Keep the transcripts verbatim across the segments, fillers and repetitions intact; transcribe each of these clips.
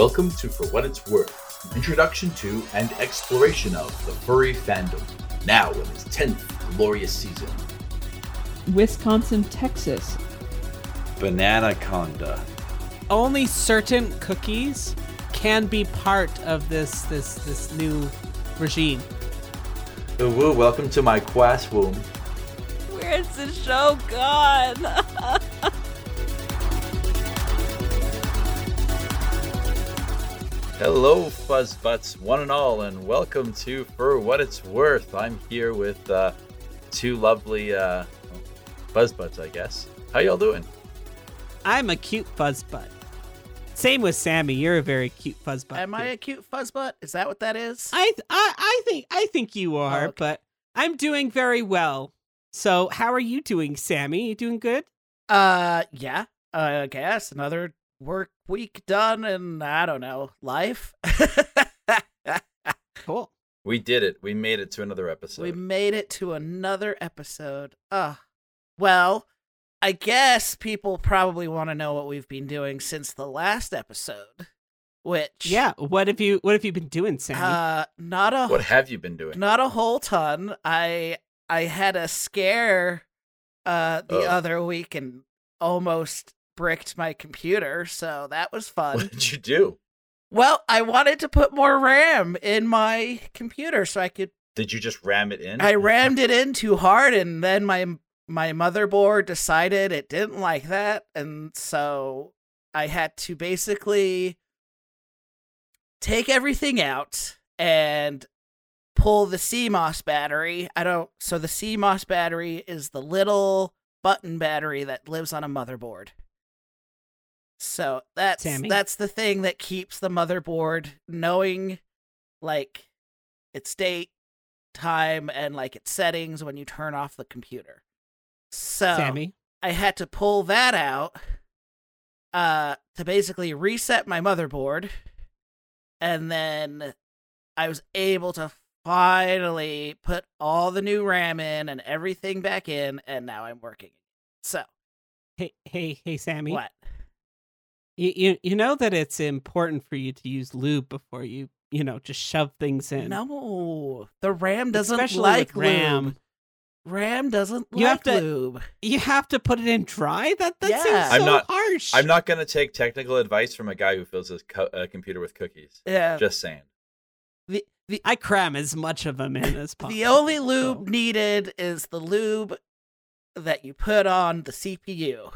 Welcome to For What It's Worth, an introduction to and exploration of the furry fandom, now in its tenth glorious season. Wisconsin, Texas. Bananaconda. Only certain cookies can be part of this this this new regime. Woo, welcome to my quass womb. Where's the show gone? Hello, fuzzbutts, one and all, and welcome to For What It's Worth. I'm here with uh, two lovely uh, fuzzbutts, I guess. How y'all doing? I'm a cute fuzzbutt. Same with Sammy. You're a very cute fuzzbutt. Am too. I a cute fuzzbutt? Is that what that is? I th- I, I think I think you are, oh, okay. But I'm doing very well. So how are you doing, Sammy? You doing good? Uh, yeah. Uh, I guess another work week done, and I don't know, life. Cool. We did it. We made it to another episode. We made it to another episode. Uh, well, I guess people probably want to know what we've been doing since the last episode. Which yeah, what have you what have you been doing, Sammy? Uh, not a what have you been doing? Not a whole ton. I I had a scare uh the oh. other week and almost bricked my computer, so that was fun. What did you do? Well, I wanted to put more RAM in my computer so I could... Did you just ram it in? I rammed it in too hard, and then my my motherboard decided it didn't like that, and so I had to basically take everything out and pull the C MOS battery. I don't... So the C MOS battery is the little button battery that lives on a motherboard. So that's Sammy. That's the thing that keeps the motherboard knowing, like, its date, time, and like its settings when you turn off the computer. So Sammy. I had to pull that out uh, to basically reset my motherboard, and then I was able to finally put all the new RAM in and everything back in, and now I'm working. So, hey, hey, hey, Sammy. What? You, you you know that it's important for you to use lube before you, you know, just shove things in. No, the RAM doesn't Especially like RAM. Lube. RAM doesn't you like have to, lube. You have to put it in dry? That, that yeah. seems so I'm not, harsh. I'm not going to take technical advice from a guy who fills his co- uh, computer with cookies. Yeah. Just saying. The, the, I cram as much of them in as possible. The only lube so. needed is the lube that you put on the C P U.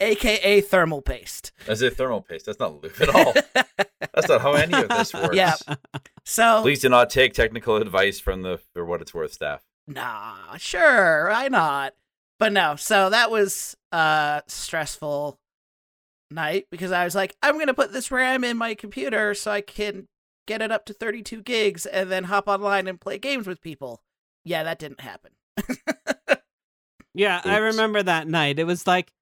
A K A thermal paste. That's a thermal paste. That's not lube at all. That's not how any of this works. Yeah. So please do not take technical advice from the For What It's Worth staff. Nah, sure, why not? But no. So that was a uh, stressful night because I was like, I'm gonna put this RAM in my computer so I can get it up to thirty-two gigs and then hop online and play games with people. Yeah, that didn't happen. Yeah, oops. I remember that night. It was like,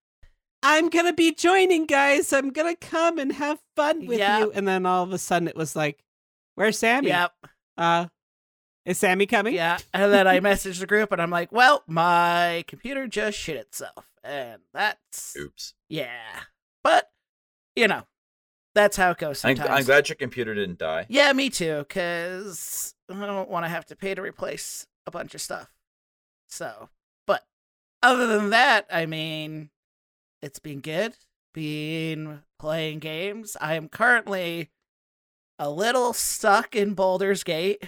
I'm going to be joining, guys. I'm going to come and have fun with yep. you. And then all of a sudden it was like, where's Sammy? Yep. Uh, is Sammy coming? Yeah. And then I messaged the group and I'm like, well, my computer just shit itself. And that's... Oops. Yeah. But, you know, that's how it goes sometimes. I'm, I'm glad your computer didn't die. Yeah, me too. Because I don't want to have to pay to replace a bunch of stuff. So, but other than that, I mean... It's been good, been playing games. I am currently a little stuck in Baldur's Gate,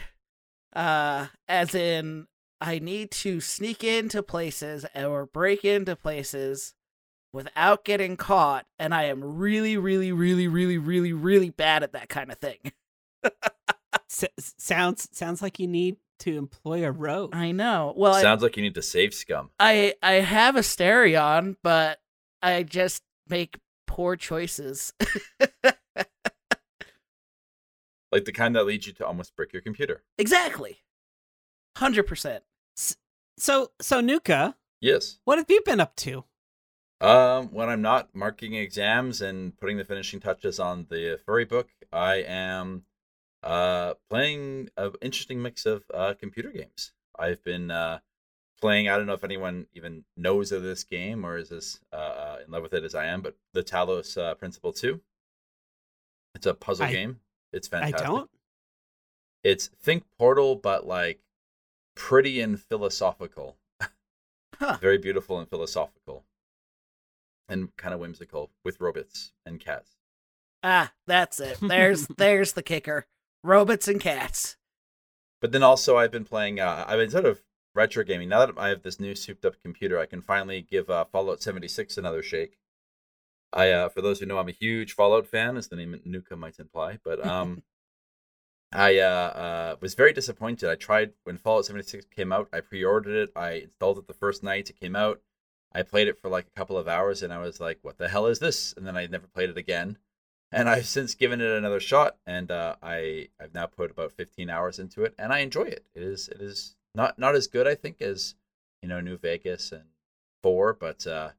uh, as in I need to sneak into places or break into places without getting caught, and I am really, really, really, really, really, really bad at that kind of thing. S- sounds sounds like you need to employ a rogue. I know. Well, sounds I, like you need to save scum. I, I have a Stereon, but I just make poor choices. Like the kind that leads you to almost brick your computer. Exactly. one hundred percent. So, so Nuka. Yes. What have you been up to? Um, when I'm not marking exams and putting the finishing touches on the furry book, I am uh, playing an interesting mix of uh, computer games. I've been... Uh, playing, I don't know if anyone even knows of this game or is as uh, in love with it as I am, but the Talos uh, Principle two. It's a puzzle I, game. It's fantastic. I don't. It's think Portal, but like pretty and philosophical. Huh. Very beautiful and philosophical. And kind of whimsical with robots and cats. Ah, that's it. There's there's the kicker. Robots and cats. But then also I've been playing, uh, I've been sort of retro gaming. Now that I have this new souped up computer, I can finally give uh, Fallout seventy-six another shake. I, uh, for those who know, I'm a huge Fallout fan, as the name Nuka might imply. But um, I uh, uh, was very disappointed. I tried when Fallout seventy-six came out. I pre-ordered it. I installed it the first night it came out. I played it for like a couple of hours, and I was like, "What the hell is this?" And then I never played it again. And I've since given it another shot, and uh, I I've now put about fifteen hours into it, and I enjoy it. It is it is not not as good, I think, as you know New Vegas and four, but. Uh,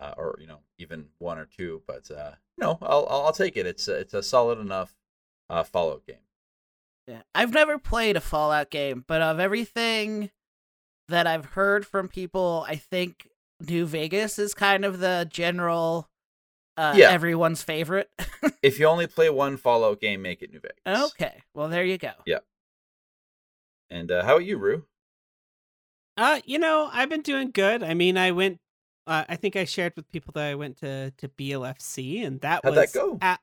Uh, or you know even one or two, but uh, no, I'll I'll take it. It's a, it's a solid enough uh, Fallout game. Yeah, I've never played a Fallout game, but of everything that I've heard from people, I think New Vegas is kind of the general uh, yeah. everyone's favorite. If you only play one Fallout game, make it New Vegas. Okay, well there you go. Yeah. And uh, how about you, Rue? Uh, you know I've been doing good. I mean, I went. Uh, I think I shared with people that I went to, to B L F C, and that How'd was that go? A-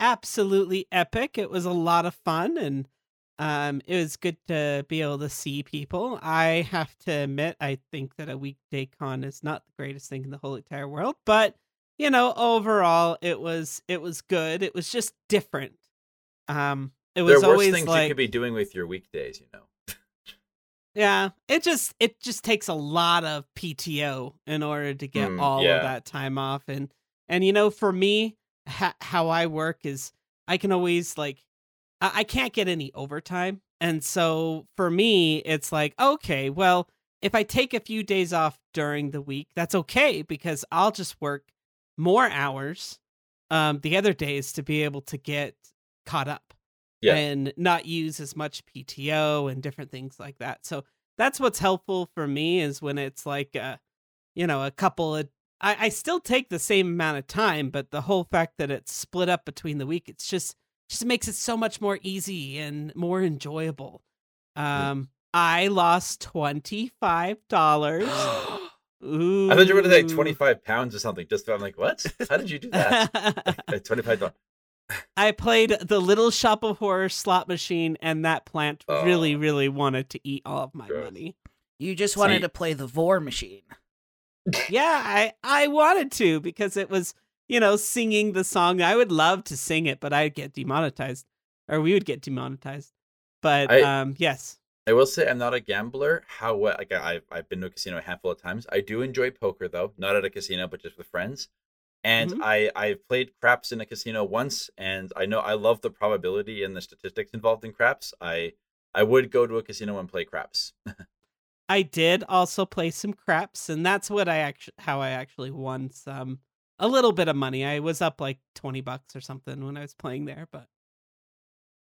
absolutely epic. It was a lot of fun, and um, it was good to be able to see people. I have to admit, I think that a weekday con is not the greatest thing in the whole entire world, but you know, overall, it was it was good. It was just different. Um, it was there are always worse things like, you could be doing with your weekdays, you know. Yeah, it just it just takes a lot of P T O in order to get mm, all yeah. of that time off. And, and you know, for me, ha- how I work is I can always like I-, I can't get any overtime. And so for me, it's like, OK, well, if I take a few days off during the week, that's OK, because I'll just work more hours um, the other days to be able to get caught up. Yeah. And not use as much P T O and different things like that. So that's what's helpful for me is when it's like, a, you know, a couple of, I, I still take the same amount of time, but the whole fact that it's split up between the week, it's just, just makes it so much more easy and more enjoyable. Um, I lost twenty-five dollars. Ooh. I thought you were going to say twenty-five pounds or something. Just, I'm like, what? How did you do that? Like, twenty-five dollars. I played the Little Shop of Horror slot machine, and that plant oh. really, really wanted to eat all of my Gross. money. You just wanted See? to play the Vor machine. Yeah, I, I wanted to because it was, you know, singing the song. I would love to sing it, but I'd get demonetized, or we would get demonetized. But I, um, yes, I will say I'm not a gambler. How like I've I've been to a casino a handful of times. I do enjoy poker though, not at a casino, but just with friends. And mm-hmm. I, I've played craps in a casino once, and I know I love the probability and the statistics involved in craps. I I would go to a casino and play craps. I did also play some craps, and that's what I actually how I actually won some a little bit of money. I was up like twenty bucks or something when I was playing there, but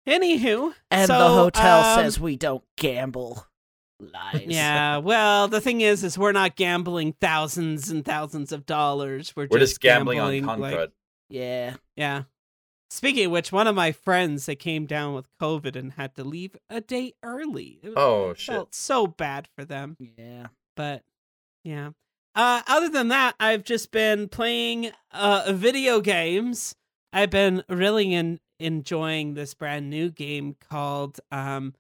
anywho. And so, the hotel um, says we don't gamble. Lies. Yeah, well, the thing is, is we're not gambling thousands and thousands of dollars. We're, we're just, just gambling, gambling on Conrad. Like, yeah. Yeah. Speaking of which, one of my friends that came down with COVID and had to leave a day early. It oh, shit. Felt so bad for them. Yeah. But, yeah. Uh, other than that, I've just been playing uh, video games. I've been really in- enjoying this brand new game called um,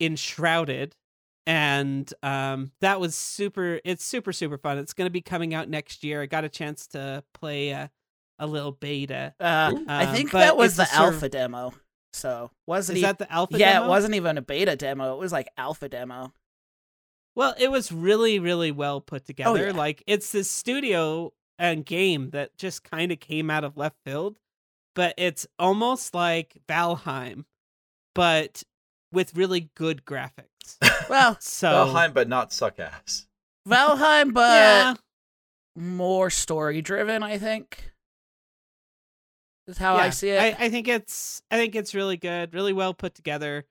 Enshrouded. And um, that was super, it's super, super fun. It's going to be coming out next year. I got a chance to play a, a little beta. Uh, um, I think that was the alpha sort of... demo. So wasn't Is e- that the alpha yeah, demo? It wasn't even a beta demo. It was like alpha demo. Well, it was really, really well put together. Oh, yeah. Like it's this studio and game that just kind of came out of left field, but it's almost like Valheim, but with really good graphics. Well, so Valheim, but not suck ass. Valheim, but yeah. more story driven. I think is how yeah. I see it. I, I think it's I think it's really good, really well put together.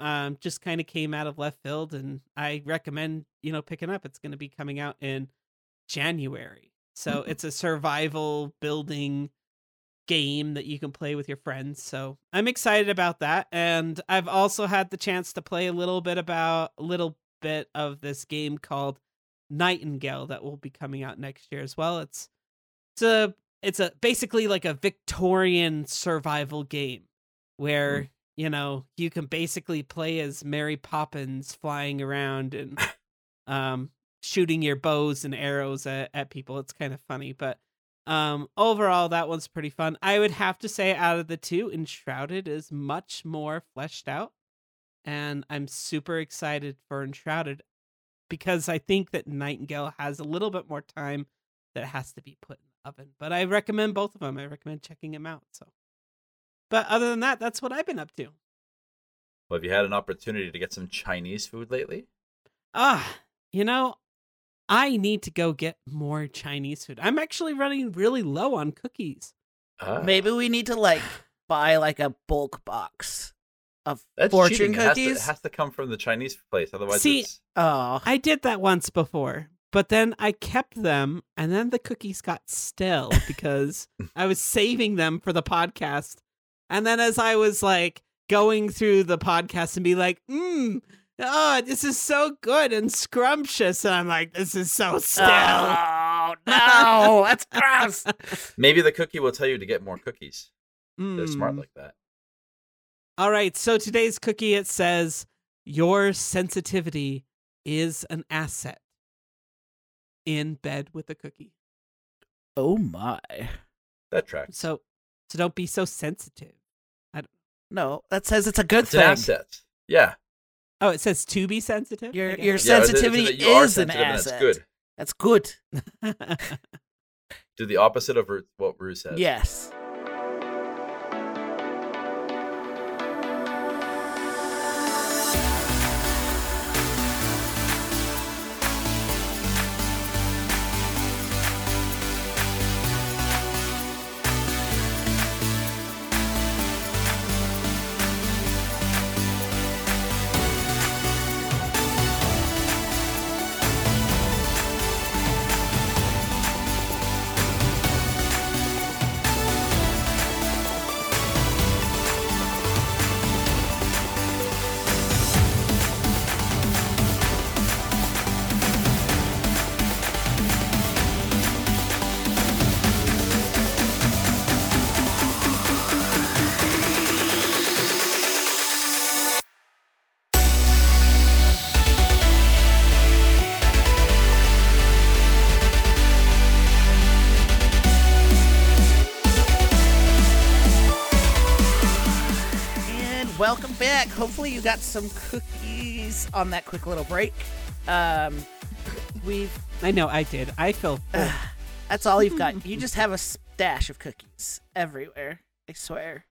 um, just kind of came out of left field, and I recommend, you know, picking up. It's going to be coming out in January. So it's a survival building game that you can play with your friends. So I'm excited about that. And I've also had the chance to play a little bit about a little bit of this game called Nightingale that will be coming out next year as well. It's it's a it's a basically like a Victorian survival game where, mm. you know, you can basically play as Mary Poppins flying around and um shooting your bows and arrows at, at people. It's kind of funny, but Um, overall, that one's pretty fun. I would have to say out of the two, Enshrouded is much more fleshed out, and I'm super excited for Enshrouded because I think that Nightingale has a little bit more time that has to be put in the oven, but I recommend both of them. I recommend checking them out. So, but other than that, that's what I've been up to. Well, have you had an opportunity to get some Chinese food lately? Ah, uh, you know, I need to go get more Chinese food. I'm actually running really low on cookies. Uh, Maybe we need to like buy like a bulk box of fortune cheating. cookies. It has, to, it has to come from the Chinese place, otherwise. See, it's... oh, I did that once before, but then I kept them, and then the cookies got stale because I was saving them for the podcast. And then as I was like going through the podcast and be like, mmm. oh, this is so good and scrumptious. And I'm like, this is so stale. Oh, no, that's gross. Maybe the cookie will tell you to get more cookies. Mm. They're smart like that. All right, so today's cookie, it says, your sensitivity is an asset. In bed with a cookie. Oh, my. That tracks. So so don't be so sensitive. I don't... No, that says it's a good it's thing. An asset. Yeah. Oh, it says to be sensitive? Your your yeah, sensitivity it's, it's, it's, you is sensitive an asset. That's good. That's good. Do the opposite of what Rue said. Yes. Hopefully you got some cookies on that quick little break. Um, we've I know I did. I feel uh, that's all you've got. You just have a stash of cookies everywhere. I swear.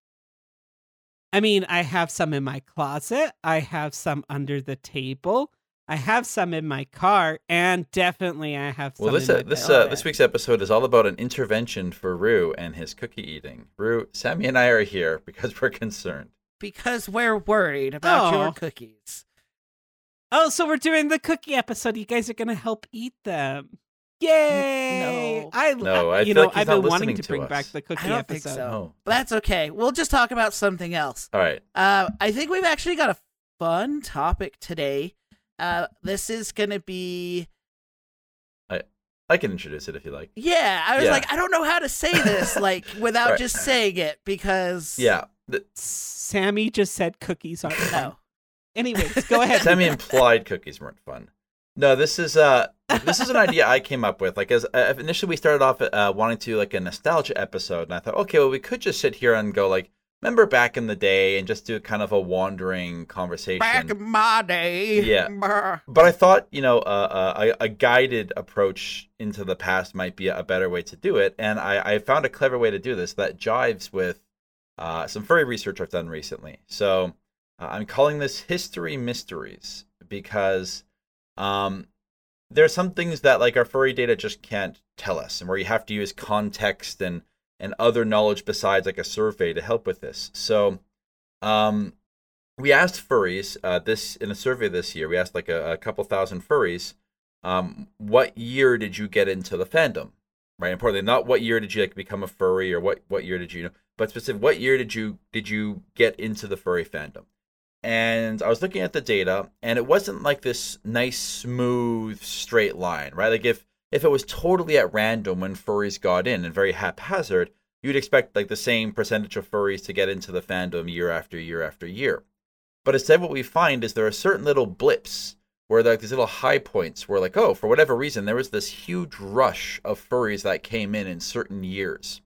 I mean, I have some in my closet. I have some under the table. I have some in my car, and definitely I have some. Well, this in uh, my this uh, this week's episode is all about an intervention for Rue and his cookie eating. Rue, Sammy, and I are here because we're concerned. Because we're worried about oh. your cookies. Oh, so we're doing the cookie episode. You guys are going to help eat them. Yay! No. I, no, I you know, like I've been wanting to, to bring us. back the cookie I don't episode. Think so. No. But that's okay. We'll just talk about something else. All right. Uh, I think we've actually got a fun topic today. Uh, this is going to be... I I can introduce it if you like. Yeah. I was yeah. like, I don't know how to say this like without right. just saying it because... Yeah. The... Sammy just said cookies aren't fun. Anyways, go ahead. Sammy implied cookies weren't fun. No, this is uh, this is an idea I came up with. Like, as uh, initially we started off uh, wanting to like a nostalgia episode, and I thought, okay, well, we could just sit here and go like, remember back in the day, and just do kind of a wandering conversation. Back in my day. Yeah. Brr. But I thought, you know, uh, uh, a, a guided approach into the past might be a better way to do it, and I, I found a clever way to do this that jives with. Uh, some furry research I've done recently. So uh, I'm calling this History Mysteries because um, there's some things that like our furry data just can't tell us, and where you have to use context and, and other knowledge besides like a survey to help with this. So um, we asked furries uh, this in a survey this year. We asked like a, a couple thousand furries, um, what year did you get into the fandom? Right, importantly, not what year did you like become a furry or what what year did you, you know, but specifically what year did you did you get into the furry fandom? And I was looking at the data, and it wasn't like this nice, smooth, straight line, right? Like if if it was totally at random when furries got in and very haphazard, you'd expect like the same percentage of furries to get into the fandom year after year after year. But instead, what we find is there are certain little blips where like these little high points where like, oh, for whatever reason, there was this huge rush of furries that came in in certain years.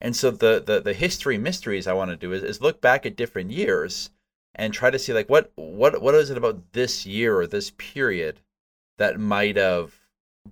And so the the, the history mysteries I want to do is, is look back at different years and try to see like what what what is it about this year or this period that might have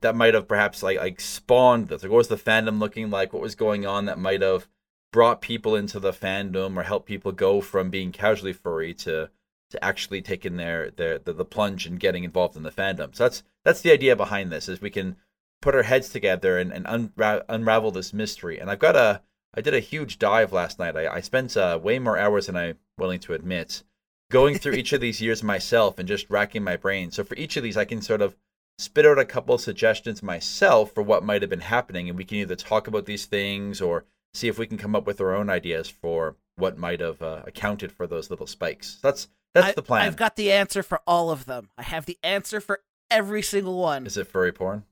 that might have perhaps like like spawned this. Like what was the fandom looking like? What was going on that might have brought people into the fandom or helped people go from being casually furry to to actually taking their, their the, the plunge and getting involved in the fandom. So that's that's the idea behind this, is we can put our heads together and, and unra- unravel this mystery. And I've got a, I did a huge dive last night. I, I spent uh, way more hours than I'm willing to admit going through each of these years myself and just racking my brain. So for each of these, I can sort of spit out a couple of suggestions myself for what might have been happening. And we can either talk about these things or see if we can come up with our own ideas for what might have uh, accounted for those little spikes. So that's That's I, the plan. I've got the answer for all of them. I have the answer for every single one. Is it furry porn?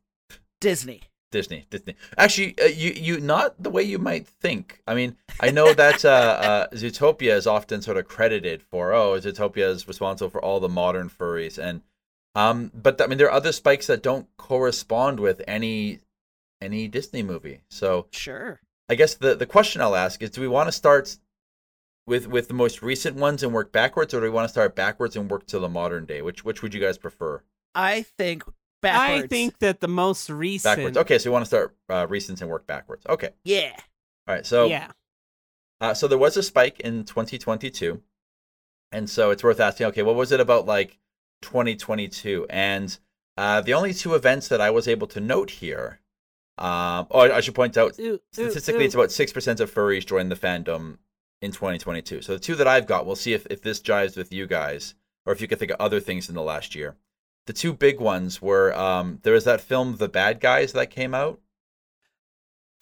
Disney. Disney. Disney. Actually, uh, you you not the way you might think. I mean, I know that uh, uh, Zootopia is often sort of credited for, oh, Zootopia is responsible for all the modern furries, and um, but I mean, there are other spikes that don't correspond with any any Disney movie. So sure. I guess the the question I'll ask is, do we want to start With with the most recent ones and work backwards, or do we want to start backwards and work to the modern day? Which which would you guys prefer? I think backwards. I think that the most recent backwards. Okay, so we want to start uh, recent and work backwards. Okay. Yeah. All right. So yeah. Uh, so there was a spike in twenty twenty-two, and so it's worth asking. Okay, what was it about like twenty twenty-two? And uh, the only two events that I was able to note here. Um, oh, I, I should point out ooh, statistically, ooh, ooh. It's about six percent of furries joined the fandom in twenty twenty-two. So the two that I've got, we'll see if, if this jives with you guys, or if you can think of other things in the last year. The two big ones were, um, there was that film, The Bad Guys, that came out.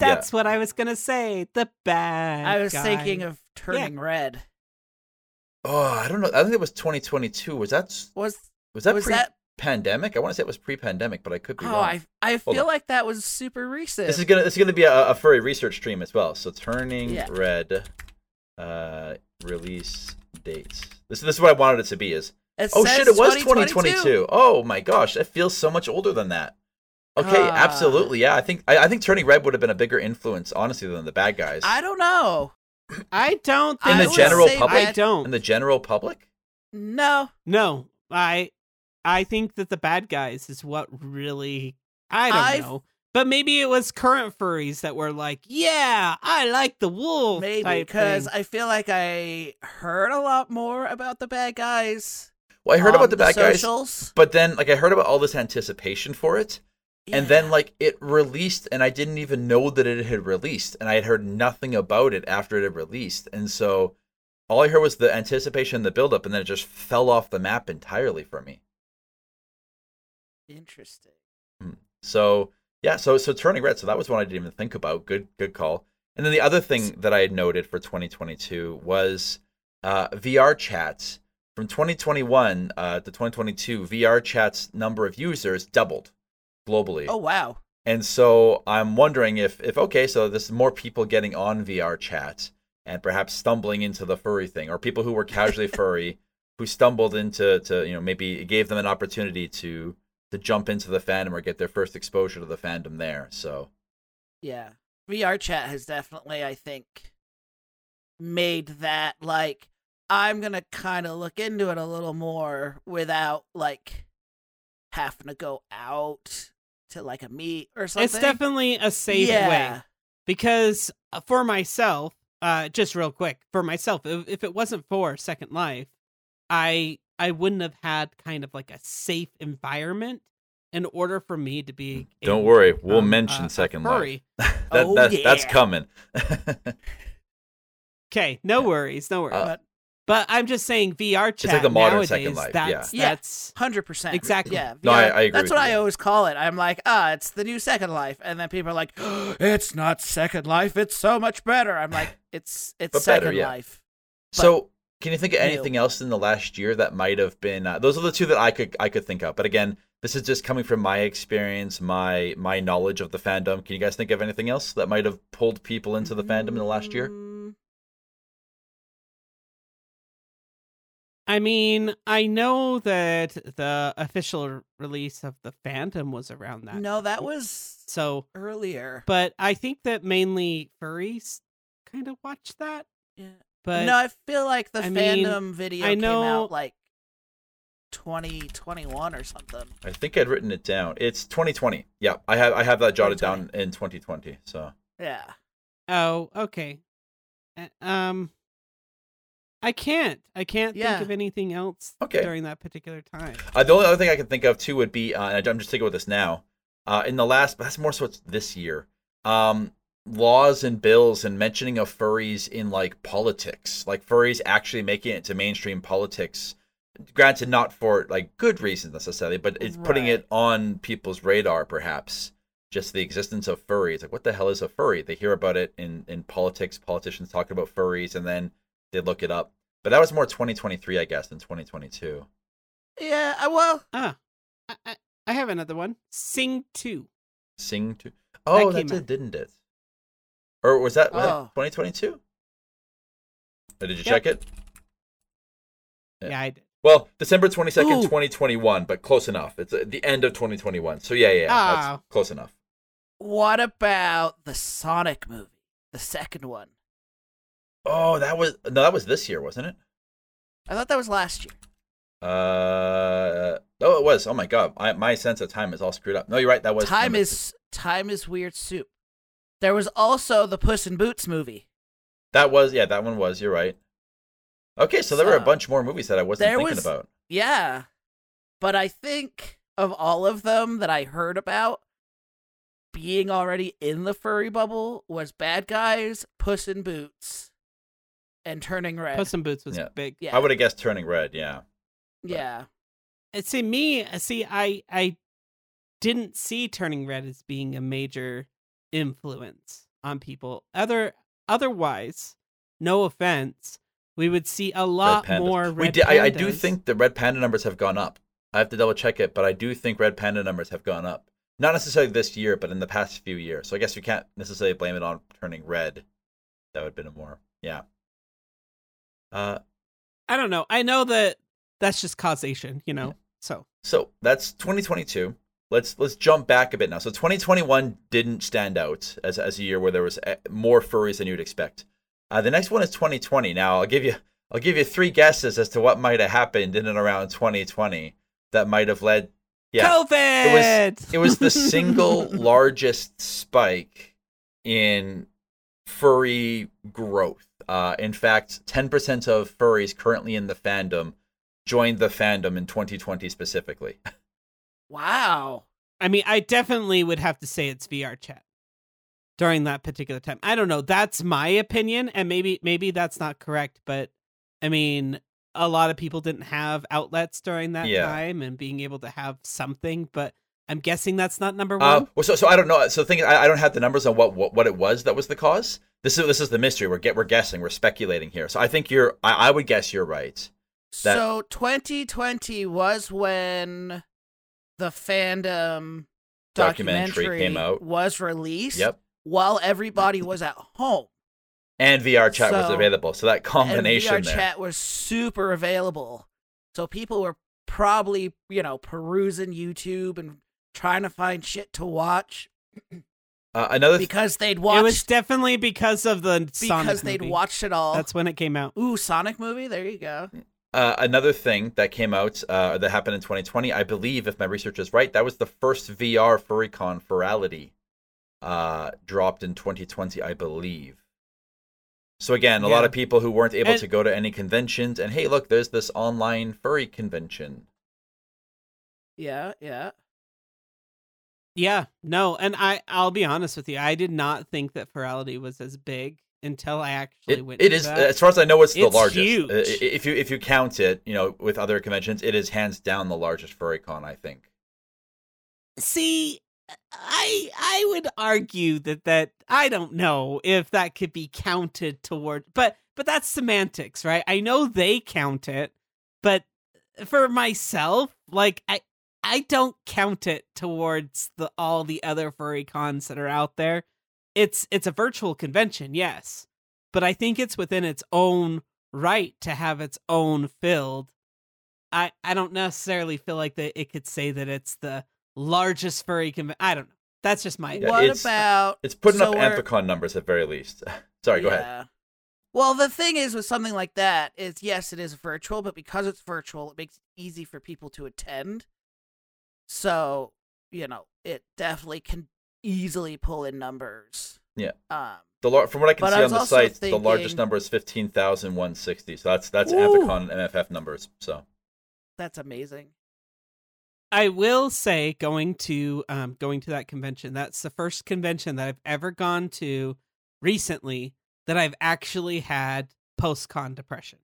That's yeah. what I was going to say. The Bad Guys. I was guy. thinking of Turning yeah. Red. Oh, I don't know. I think it was twenty twenty-two. Was that was, was that was pre-pandemic? That... I want to say it was pre-pandemic, but I could be oh, wrong. Oh, I I Hold feel on. like that was super recent. This is going to this is gonna be a, a furry research stream as well. So Turning yeah. Red... Uh, release dates. This this is what I wanted it to be. Is it oh shit, it was twenty twenty-two. Oh my gosh, it feels so much older than that. Okay, uh, absolutely, yeah. I think I, I think Turning Red would have been a bigger influence, honestly, than The Bad Guys. I don't know. I don't. Think in the I general public, that. I don't. In the general public, no, no. I I think that The Bad Guys is what really. I don't I've... know. But maybe it was current furries that were like, yeah, I like the wolf. Maybe, because I feel like I heard a lot more about The Bad Guys. Well, I heard about The Bad Guys, but then like I heard about all this anticipation for it. Yeah. And then like it released and I didn't even know that it had released. And I had heard nothing about it after it had released. And so all I heard was the anticipation, the buildup, and then it just fell off the map entirely for me. Interesting. So... Yeah, so so Turning Red, so that was one I didn't even think about. Good good call. And then the other thing that I had noted for twenty twenty-two was uh, VRChat. From twenty twenty-one uh, to twenty twenty-two, VRChat's number of users doubled globally. Oh, wow. And so I'm wondering if, if okay, so there's more people getting on VRChat and perhaps stumbling into the furry thing, or people who were casually furry who stumbled into, to you know, maybe it gave them an opportunity to... to jump into the fandom or get their first exposure to the fandom there. So, yeah, VRChat has definitely, I think, made that like I'm gonna kind of look into it a little more without like having to go out to like a meet or something. It's definitely a safe yeah. way because for myself, uh, just real quick, for myself, if, if it wasn't for Second Life, I. I wouldn't have had kind of like a safe environment in order for me to be. Don't worry, to, we'll um, mention uh, Second Life. that, oh, that's, yeah. that's coming. Okay, no worries, no worries. Uh, But I'm just saying V R chat. It's like the modern nowadays, Second Life. That's, yeah. That's yeah, one hundred percent. Exactly. Yeah. V R, no, I, I agree. That's what you. I always call it. I'm like, ah, it's the new Second Life. And then people are like, oh, it's not Second Life. It's so much better. I'm like, it's it's but Second better, yeah. Life. But so can you think of anything new. else in the last year that might have been uh, – those are the two that I could I could think of. But again, this is just coming from my experience, my my knowledge of the fandom. Can you guys think of anything else that might have pulled people into the fandom in the last year? I mean, I know that the official release of the fandom was around that. No, that was so earlier. But I think that mainly furries kind of watched that. Yeah. But no, I feel like the I fandom mean, video I came know... out like twenty twenty-one or something. I think I'd written it down. It's twenty twenty. Yeah, I have I have that jotted down in twenty twenty. So yeah. Oh, okay. Um. I can't. I can't yeah. think of anything else okay. during that particular time. Uh, the only other thing I can think of, too, would be, uh, and I'm just thinking with this now, uh, in the last, but that's more so it's this year, um, laws and bills and mentioning of furries in, like, politics. Like, furries actually making it to mainstream politics. Granted, not for, like, good reasons necessarily, but it's right. putting it on people's radar, perhaps. Just the existence of furries. It's like, what the hell is a furry? They hear about it in, in politics, politicians talking about furries, and then they look it up. But that was more twenty twenty-three, I guess, than twenty twenty-two. Yeah, well. Ah, I, I have another one. Sing two. Sing two. Oh, that, that did, didn't it? Or was that, was oh. that twenty twenty-two? Or did you yep. check it? Yeah. yeah, I did. Well, December twenty-second, Ooh. twenty twenty-one, but close enough. It's the end of twenty twenty-one. So, yeah, yeah, oh. that's close enough. What about the Sonic movie? The second one. Oh, that was no, that was this year, wasn't it? I thought that was last year. Uh, oh, it was. Oh my god, I, my sense of time is all screwed up. No, you're right. That was time is time is weird soup. There was also the Puss in Boots movie. That was yeah, that one was. You're right. Okay, so there so, were a bunch more movies that I wasn't thinking was, about. Yeah, but I think of all of them that I heard about, being already in the furry bubble was Bad Guys, Puss in Boots. And Turning Red. Puss in Boots was yeah. big. Yeah. I would have guessed Turning Red, yeah. But. Yeah. And see, me, see, I I didn't see Turning Red as being a major influence on people. Other Otherwise, no offense, we would see a lot red more Red we did, Pandas. I, I do think the Red Panda numbers have gone up. I have to double check it, but I do think Red Panda numbers have gone up. Not necessarily this year, but in the past few years. So I guess you can't necessarily blame it on Turning Red. That would have been a more, yeah. Uh, I don't know. I know that that's just causation, you know. Yeah. So, so that's twenty twenty-two. Let's let's jump back a bit now. So twenty twenty-one didn't stand out as as a year where there was more furries than you'd expect. Uh, the next one is twenty twenty. Now I'll give you I'll give you three guesses as to what might have happened in and around twenty twenty that might have led. Yeah, COVID. It was it was the single largest spike in furry growth. Uh, in fact, ten percent of furries currently in the fandom joined the fandom in twenty twenty specifically. Wow. I mean, I definitely would have to say it's V R chat during that particular time. I don't know. That's my opinion. And maybe maybe that's not correct. But I mean, a lot of people didn't have outlets during that yeah. time and being able to have something. But I'm guessing that's not number one. Uh, well, so, so I don't know. So the thing is, I, I don't have the numbers on what, what, what it was that was the cause. This is this is the mystery. We're get we're guessing. We're speculating here. So I think you're. I, I would guess you're right. That... So twenty twenty was when the fandom documentary, documentary came out. Was released. Yep. While everybody was at home. And V R chat so, was available. So that combination. And V R chat was super available. So people were probably you know perusing YouTube and. Trying to find shit to watch. Uh, another th- because they'd watched. It was definitely because of the because Sonic because they'd movie. Watched it all. That's when it came out. Ooh, Sonic movie. There you go. Uh, another thing that came out uh, that happened in twenty twenty, I believe, if my research is right, that was the first V R FurryCon Furality uh, dropped in twenty twenty, I believe. So again, a yeah. lot of people who weren't able and- to go to any conventions, and hey, look, there's this online furry convention. Yeah. Yeah. Yeah, no, and I, I'll be honest with you. I did not think that Furality was as big until I actually it, went. It to is, that. As far as I know, it's the it's largest. Huge. Uh, if you if you count it, you know, with other conventions, it is hands down the largest FurryCon, I think. See, I I would argue that that I don't know if that could be counted toward, but but that's semantics, right? I know they count it, but for myself, like I. I don't count it towards the all the other furry cons that are out there. It's it's a virtual convention, yes, but I think it's within its own right to have its own field. I I don't necessarily feel like that it could say that it's the largest furry convention. I don't know. That's just my yeah, what it's, about it's putting so up Amphicon numbers at very least. Sorry, go yeah. ahead. Well, the thing is with something like that is yes, it is virtual, but because it's virtual, it makes it easy for people to attend. So, you know, it definitely can easily pull in numbers. Yeah. Um, the lar- from what I can see I on the site, thinking... the largest number is fifteen thousand one hundred sixty. So that's that's Amphicon M F F numbers. So that's amazing. I will say, going to um going to that convention, that's the first convention that I've ever gone to recently that I've actually had post-con depression.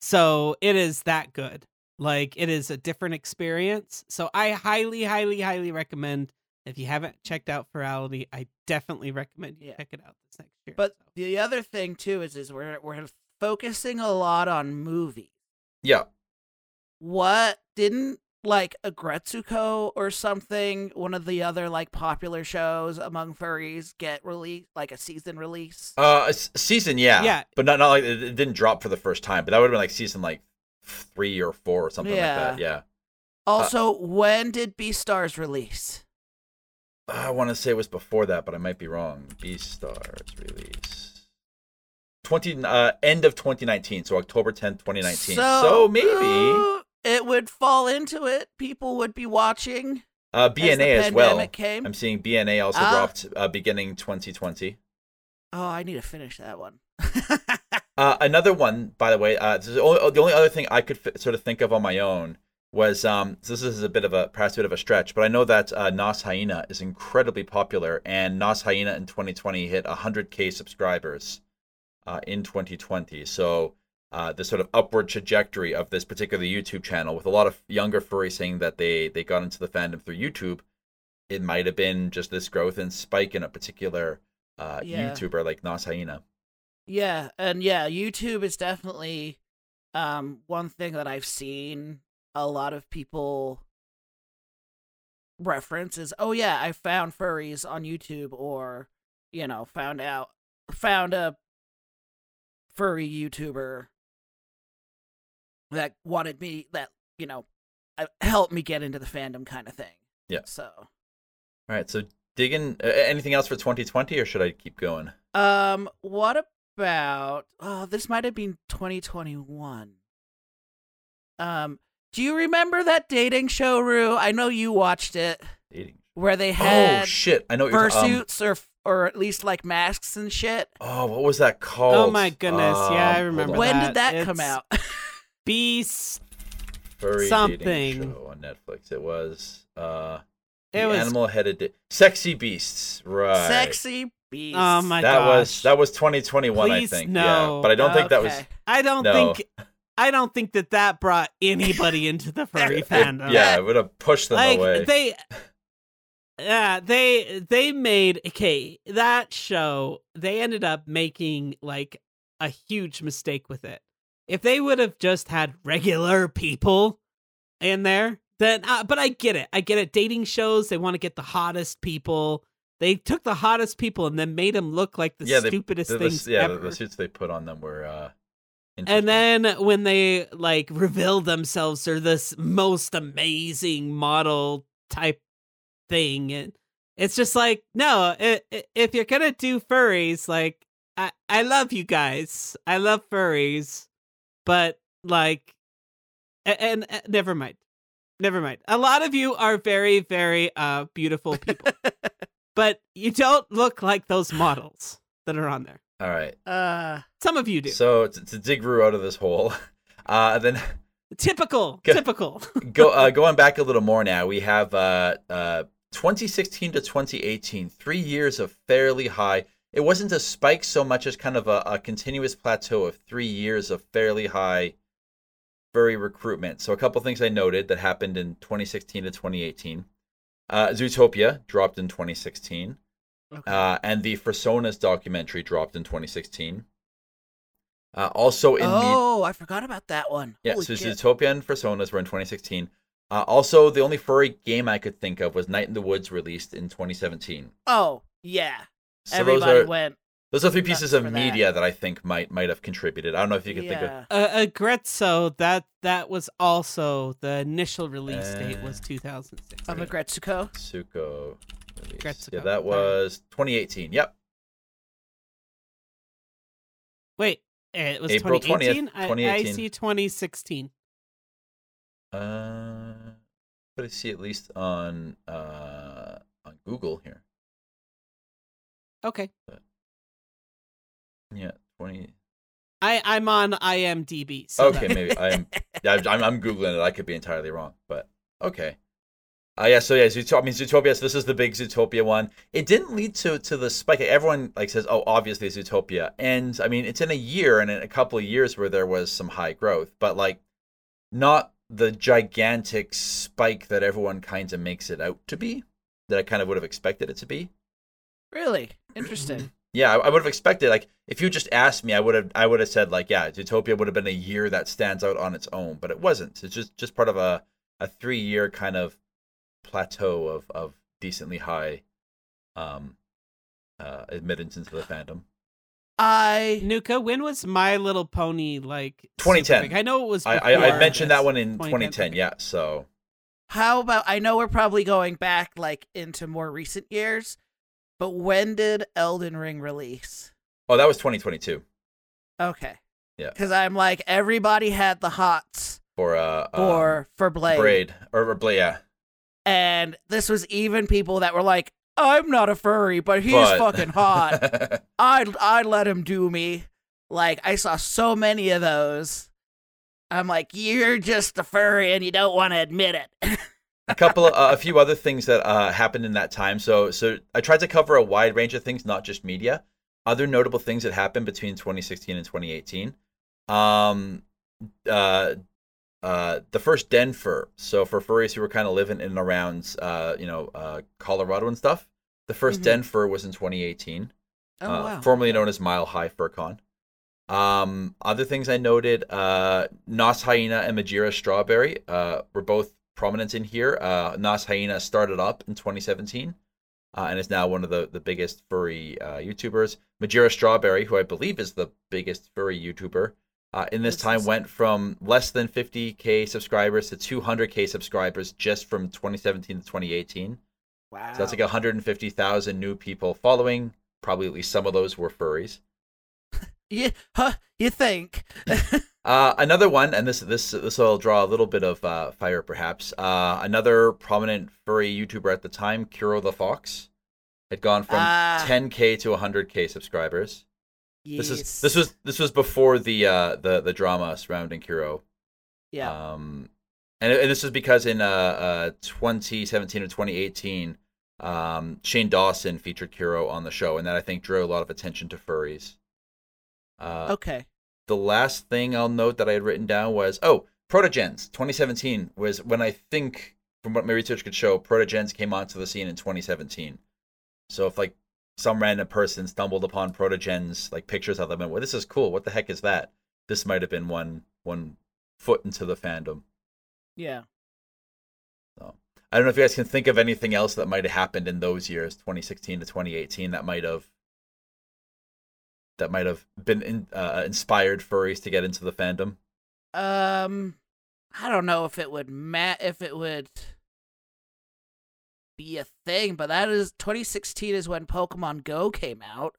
So it is that good. Like, it is a different experience. So I highly, highly, highly recommend, if you haven't checked out Furality, I definitely recommend you yeah. check it out this next year. But so. the other thing, too, is is we're we're focusing a lot on movies. Yeah. What, didn't, like, Aggretsuko or something, one of the other, like, popular shows among furries, get released, like, a season release? Uh, a s- season, yeah. Yeah. But not, not like, it didn't drop for the first time, but that would have been, like, season, like, three or four or something yeah. like that. Yeah. Also, uh, when did Beastars release? I want to say it was before that, but I might be wrong. Beastars release twenty uh, end of twenty nineteen, so October tenth, twenty nineteen. So, so maybe uh, it would fall into it. People would be watching. Uh, B N A as, the as well. Came. I'm seeing B N A also uh, dropped uh, beginning twenty twenty. Oh, I need to finish that one. Uh, another one, by the way, uh, this is the, only, the only other thing I could f- sort of think of on my own was, um, so this is a bit of a, perhaps a bit of a stretch, but I know that uh, Nos Hyena is incredibly popular, and Nos Hyena in twenty twenty hit one hundred thousand subscribers uh, in twenty twenty. So uh, the sort of upward trajectory of this particular YouTube channel, with a lot of younger furry saying that they, they got into the fandom through YouTube, it might have been just this growth and spike in a particular uh, yeah. YouTuber like Nos Hyena. Yeah, and yeah, YouTube is definitely um, one thing that I've seen a lot of people reference is, oh yeah, I found furries on YouTube, or, you know, found out, found a furry YouTuber that wanted me, that, you know, helped me get into the fandom kind of thing. Yeah. So. All right, so digging, uh, anything else for twenty twenty, or should I keep going? Um, what about... About oh, this might have been twenty twenty-one. Um, do you remember that dating show, Rue? I know you watched it. Dating. Where they had oh shit, I know fursuits um, or or at least like masks and shit. Oh, what was that called? Oh my goodness, um, yeah, I remember. When that. did that it's come out? Beast. Furry something dating show on Netflix. It was uh, it was animal-headed da- Sexy Beasts, right? Sexy. Beast. Oh my that gosh. was that was twenty twenty-one, Please, I think. No. Yeah, but I don't okay. think that was. I don't no. think. I don't think that that brought anybody into the furry fandom. It, yeah, it would have pushed them like, away. They, yeah, they they made okay that show. They ended up making like a huge mistake with it. If they would have just had regular people in there, then. Uh, but I get it. I get it. Dating shows. They want to get the hottest people. They took the hottest people and then made them look like the yeah, stupidest they, the, things yeah, ever. Yeah, the, the suits they put on them were uh, interesting. And then when they, like, reveal themselves, they're this most amazing model type thing. And it's just like, no, it, it, if you're going to do furries, like, I, I love you guys. I love furries. But, like, and, and never mind. Never mind. A lot of you are very, very uh, beautiful people. But you don't look like those models that are on there. All right. Uh, Some of you do. So to, to dig Rue out of this hole, uh, then typical, go, typical. go uh, going back a little more now. We have uh, uh, twenty sixteen to twenty eighteen, three years of fairly high. it wasn't a spike so much as kind of a, a continuous plateau of three years of fairly high furry recruitment. So a couple things I noted that happened in twenty sixteen to twenty eighteen. Uh, Zootopia dropped in twenty sixteen. Okay. Uh, and the Fursonas documentary dropped in twenty sixteen. Uh, also in oh, the... I forgot about that one. Yeah, Holy so shit. Zootopia and Fursonas were in twenty sixteen. Uh, also, the only furry game I could think of was Night in the Woods, released in twenty seventeen. Oh, yeah. So Everybody those are, went. Those are three pieces of media that. that I think might might have contributed. I don't know if you can yeah. think of. Uh, Aggretsuko, that that was also the initial release uh, date was two thousand six. Of Aggretsuko? Aggretsuko. Yeah, that was twenty eighteen. Yep. Wait, it was April twenty eighteen? twenty eighteen. I, I see twenty sixteen. Uh, but I see at least on uh on Google here. Okay. But, yeah, twenty. I I'm on IMDb. So okay, that... maybe I'm, I'm I'm googling it. I could be entirely wrong, but okay. Uh, yeah, so yeah, Zootopia, I mean, Zootopia, so this is the big Zootopia one. It didn't lead to, to the spike. Everyone, like, says, oh, obviously Zootopia. And, I mean, it's in a year and in a couple of years where there was some high growth, but, like, not the gigantic spike that everyone kind of makes it out to be, that I kind of would have expected it to be. Really? Interesting. Yeah, I, I would have expected, like, if you just asked me, I would have I would have said, like, yeah, Zootopia would have been a year that stands out on its own, but it wasn't. It's just, just part of a, a three-year kind of plateau of, of decently high um, uh, admittance into the fandom. I Nuka, when was My Little Pony, like, twenty ten? I know it was before. I, I, I mentioned that one in twenty ten, twenty ten, yeah, so. How about, I know we're probably going back, like, into more recent years, but when did Elden Ring release? Oh, that was twenty twenty-two. Okay. Yeah. Because I'm like, everybody had the hots. For, uh, for, um, for Blade. Braid, or, or Blade, yeah. And this was even people that were like, I'm not a furry, but he's but. fucking hot. I'd, I'd let him do me. Like, I saw so many of those. I'm like, you're just a furry and you don't want to admit it. A couple of, uh, a few other things that uh, happened in that time. So, so I tried to cover a wide range of things, not just media. Other notable things that happened between twenty sixteen and twenty eighteen. Um, uh, Uh, the first DenFur, so for furries who were kind of living in and around, uh, you know, uh, Colorado and stuff, the first mm-hmm. DenFur was in twenty eighteen, oh, uh, wow. formerly known as Mile High FurCon. Um, other things I noted, uh, Nos Hyena and Majira Strawberry uh, were both prominent in here. Uh, Nos Hyena started up in twenty seventeen uh, and is now one of the, the biggest furry uh, YouTubers. Majira Strawberry, who I believe is the biggest furry YouTuber, Uh, in this time went from less than fifty thousand subscribers to two hundred thousand subscribers just from twenty seventeen to twenty eighteen. Wow. So that's like one hundred fifty thousand new people following. Probably at least some of those were furries. Yeah, huh, you think? uh, another one, and this this this will draw a little bit of uh, fire perhaps. Uh, another prominent furry YouTuber at the time, Kero the Fox, had gone from uh... ten thousand to one hundred thousand subscribers. Yes. This is this was this was before the uh, the the drama surrounding Kero, yeah. Um, and, and this was because in uh, uh twenty seventeen or twenty eighteen, um, Shane Dawson featured Kero on the show, and that I think drew a lot of attention to furries. Uh, okay. The last thing I'll note that I had written down was oh Protogens. twenty seventeen was when I think, from what my research could show, Protogens came onto the scene in twenty seventeen. So if like. Some random person stumbled upon Protogens, like pictures of them, and well, this is cool. What the heck is that? This might have been one one foot into the fandom. Yeah. So I don't know if you guys can think of anything else that might have happened in those years, twenty sixteen to twenty eighteen, that might have that might have been in, uh, inspired furries to get into the fandom. Um, I don't know if it would ma- if it would. be a thing, but that is twenty sixteen is when Pokemon Go came out.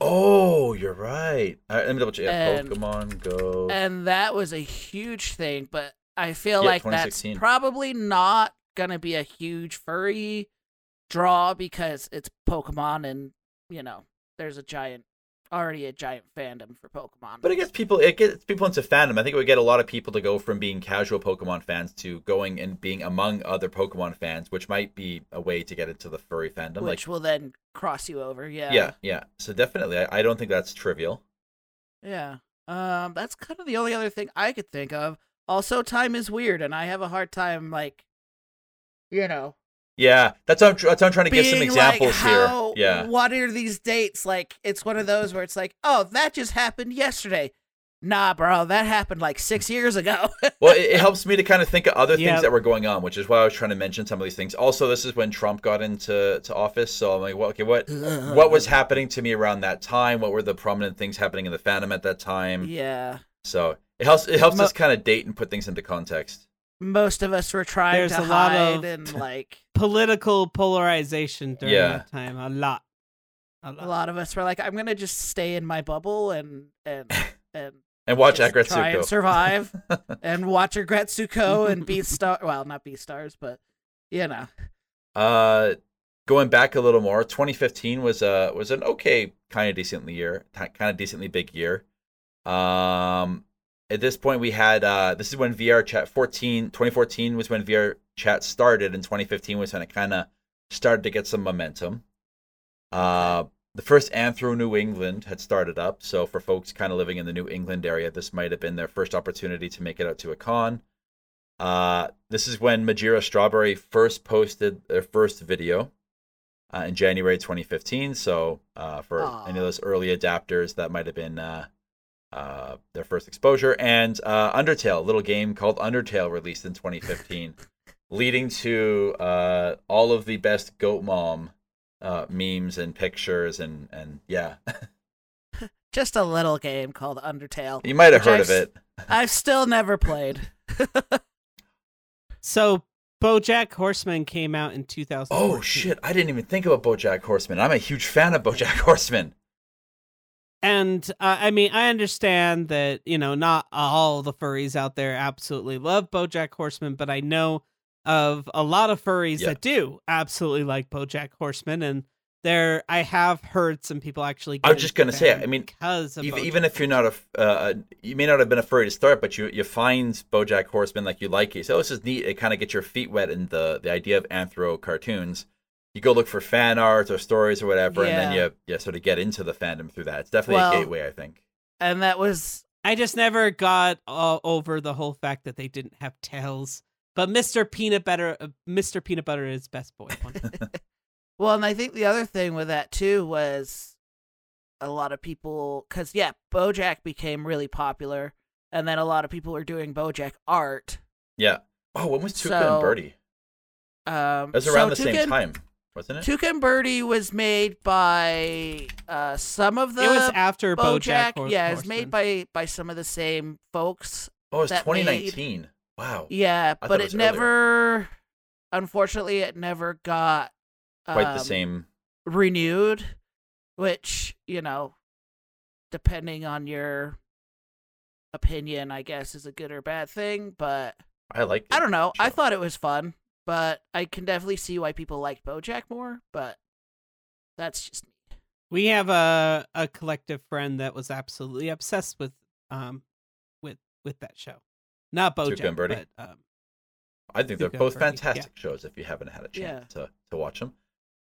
Oh, you're right. All right, let me double check. And, Pokemon Go, and that was a huge thing. But I feel yeah, like that's probably not gonna be a huge furry draw because it's Pokemon, and you know, there's a giant already a giant fandom for Pokemon. But it gets people it gets people into fandom. I think it would get a lot of people to go from being casual Pokemon fans to going and being among other Pokemon fans, which might be a way to get into the furry fandom. Which like, will then cross you over, yeah. Yeah, yeah. So definitely, I, I don't think that's trivial. Yeah. Um, that's kind of the only other thing I could think of. Also, time is weird, and I have a hard time, like, you know. Yeah, that's how I'm, tr- that's how I'm trying to give some examples like how, here. Yeah, what are these dates? Like, it's one of those where it's like, oh, that just happened yesterday. Nah, bro, that happened like six years ago. Well, it, it helps me to kind of think of other things yep. that were going on, which is why I was trying to mention some of these things. Also, this is when Trump got into to office, so I'm like, well, okay, what Ugh. what was happening to me around that time? What were the prominent things happening in the fandom at that time? Yeah. So it helps it helps Mo- us kind of date and put things into context. Most of us were trying There's to a hide lot of and like political polarization during yeah. that time. A lot. a lot, a lot of us were like, "I'm gonna just stay in my bubble and and and and watch Aggretsuko, try and survive, and watch Aggretsuko and Beastars. Well, not Beastars, but you know." Uh, going back a little more, twenty fifteen was a was an okay, kind of decently year, kind of decently big year. Um. At this point, we had, uh, this is when VRChat fourteen, twenty fourteen was when VRChat started, and twenty fifteen was when it kind of started to get some momentum. Uh, the first Anthro New England had started up, so for folks kind of living in the New England area, this might have been their first opportunity to make it out to a con. Uh, this is when Majira Strawberry first posted their first video uh, in January twenty fifteen, so uh, for Aww. any of those early adapters, that might have been... Uh, Uh, their first exposure, and uh, Undertale, a little game called Undertale, released in twenty fifteen, leading to uh, all of the best Goat Mom uh, memes and pictures, and, and yeah. Just a little game called Undertale. You might have heard I've, of it. I've still never played. So, Bojack Horseman came out in two thousand. Oh, shit. I didn't even think about Bojack Horseman. I'm a huge fan of Bojack Horseman. And, uh, I mean, I understand that, you know, not all the furries out there absolutely love Bojack Horseman, but I know of a lot of furries yeah. that do absolutely like Bojack Horseman, and there, I have heard some people actually get I was just going to say, I mean, because of even, even if you're not a, uh, you may not have been a furry to start, but you you find Bojack Horseman, like, you like it. So this is neat. It kind of gets your feet wet in the, the idea of anthro cartoons. You go look for fan art or stories or whatever, yeah. and then you, you sort of get into the fandom through that. It's definitely well, a gateway, I think. And that was... I just never got all over the whole fact that they didn't have tails. But Mister Peanut Butter uh, Mister Peanut Butter is best boy one. Well, and I think the other thing with that, too, was a lot of people... Because, yeah, Bojack became really popular, and then a lot of people were doing Bojack art. Yeah. Oh, when was Tuca so, and Birdie? Um, it was around so the Tuca same time. Wasn't it? Tuca and Birdie was made by uh, some of the. It was after Bojack. Bojack Horse- yeah, it was made by, by some of the same folks. Oh, it was twenty nineteen. Made... Wow. Yeah, I but it, it never. Earlier. Unfortunately, it never got um, quite the same renewed. Which, you know, depending on your opinion, I guess is a good or bad thing. But I like. I don't know. Show. I thought it was fun. But I can definitely see why people like Bojack more, but that's just me. We have a, a collective friend that was absolutely obsessed with um with with that show. Not Bojack, but... Um, I think Tuca they're both fantastic yeah. shows if you haven't had a chance yeah. to, to watch them.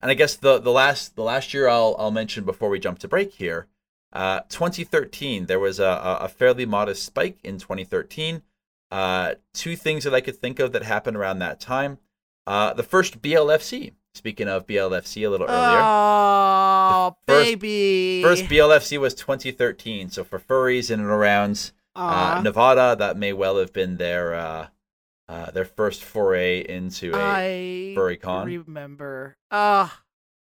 And I guess the, the last the last year I'll I'll mention before we jump to break here, uh, twenty thirteen, there was a a fairly modest spike in twenty thirteen. Uh, two things that I could think of that happened around that time. Uh, the first B L F C. Speaking of B L F C a little earlier. Oh, first, baby. First B L F C was twenty thirteen. So for furries in and around uh, Nevada, that may well have been their uh, uh, their first foray into a I furry con. I remember. Uh,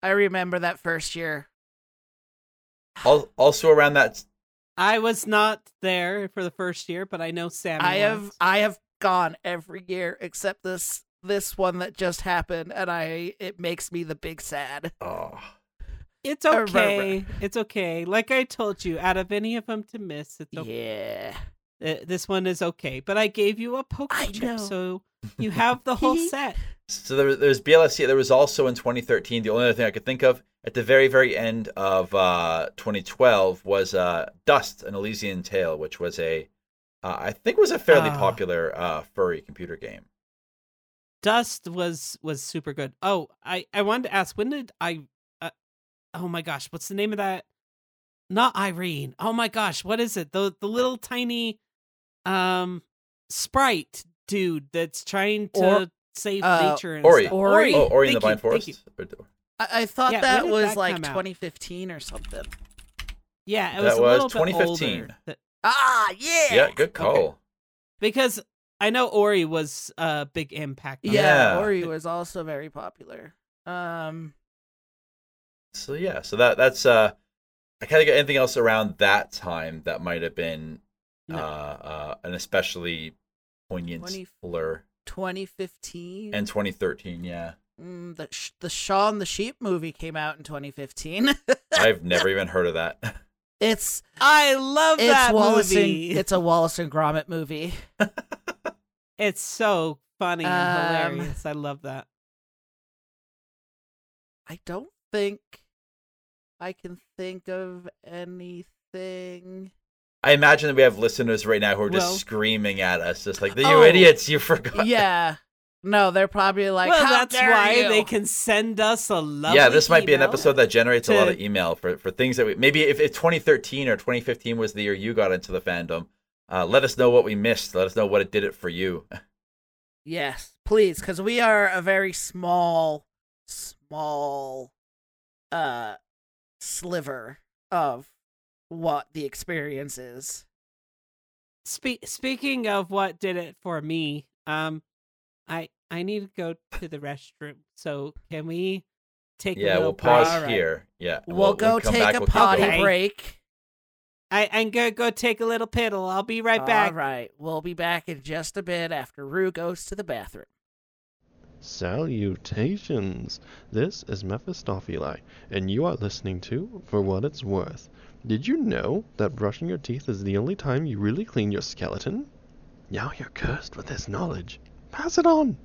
I remember that first year. Al- also around that... I was not there for the first year, but I know Sammy I have was. I have gone every year except this... This one that just happened, and I it makes me the big sad. Oh, it's okay. It's okay. Like I told you, out of any of them to miss, it's okay. Yeah. Uh, this one is okay, but I gave you a poke chip, so you have the whole set. So there, there's B L F C. There was also in twenty thirteen. The only other thing I could think of at the very, very end of uh, twenty twelve was uh, Dust, An Elysian Tale, which was a, uh, I think was a fairly uh, popular uh, furry computer game. Dust was was super good. Oh, I, I wanted to ask, when did I, uh, oh my gosh, what's the name of that? Not Irene. Oh my gosh, what is it? The the little tiny um, sprite dude that's trying to or, save uh, nature. And Ori. Stuff. Ori. Oh, Ori and the Blind Forest. I thought yeah, that was that like twenty fifteen out? Or something. Yeah, it was that a was little twenty fifteen. Bit older. Ah, yeah. Yeah, good call. Okay. Because I know Ori was a uh, big impact. On yeah, that. Ori was also very popular. Um. So yeah, so that that's uh, I can't think of anything else around that time that might have been no. uh, uh an especially poignant blur. twenty fifteen and twenty thirteen, yeah. Mm, the the Shaun and the Sheep movie came out in twenty fifteen. I've never even heard of that. It's I love it's that Wallace movie. And, it's a Wallace and Gromit movie. It's so funny and um, hilarious. I love that. I don't think I can think of anything. I imagine that we have listeners right now who are just well, screaming at us, just like, you oh, idiots, you forgot. Yeah. No, they're probably like, well, how that's dare why you? They can send us a lovely Yeah, this might be an episode that generates to... a lot of email for, for things that we... Maybe if, if twenty thirteen or twenty fifteen was the year you got into the fandom, uh, let us know what we missed. Let us know what it did it for you. Yes, please, because we are a very small, small uh, sliver of what the experience is. Spe- speaking of what did it for me... um. I, I need to go to the restroom, so can we take yeah, a little we'll pause break? Here. Yeah, we'll, we'll go we'll take back, a we'll potty break. break. I, I'm going to go take a little piddle. I'll be right All back. All right, we'll be back in just a bit after Rue goes to the bathroom. Salutations! This is Mephistopheli, and you are listening to For What It's Worth. Did you know that brushing your teeth is the only time you really clean your skeleton? Now you're cursed with this knowledge. Pass it on.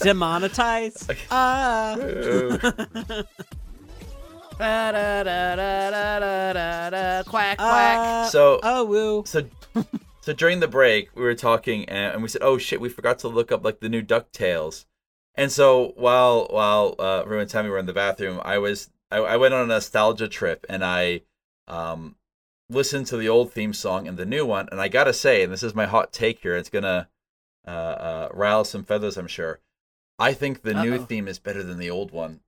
Demonetized. Ah. Quack quack. So oh woo. So so during the break we were talking and, and we said, oh shit, we forgot to look up like the new DuckTales. And so while while uh, Rue and Tammy were in the bathroom, I was I, I went on a nostalgia trip and I um listened to the old theme song and the new one. And I gotta say, and this is my hot take here, it's gonna uh, uh, rile some feathers, I'm sure. I think the Uh-oh. new theme is better than the old one.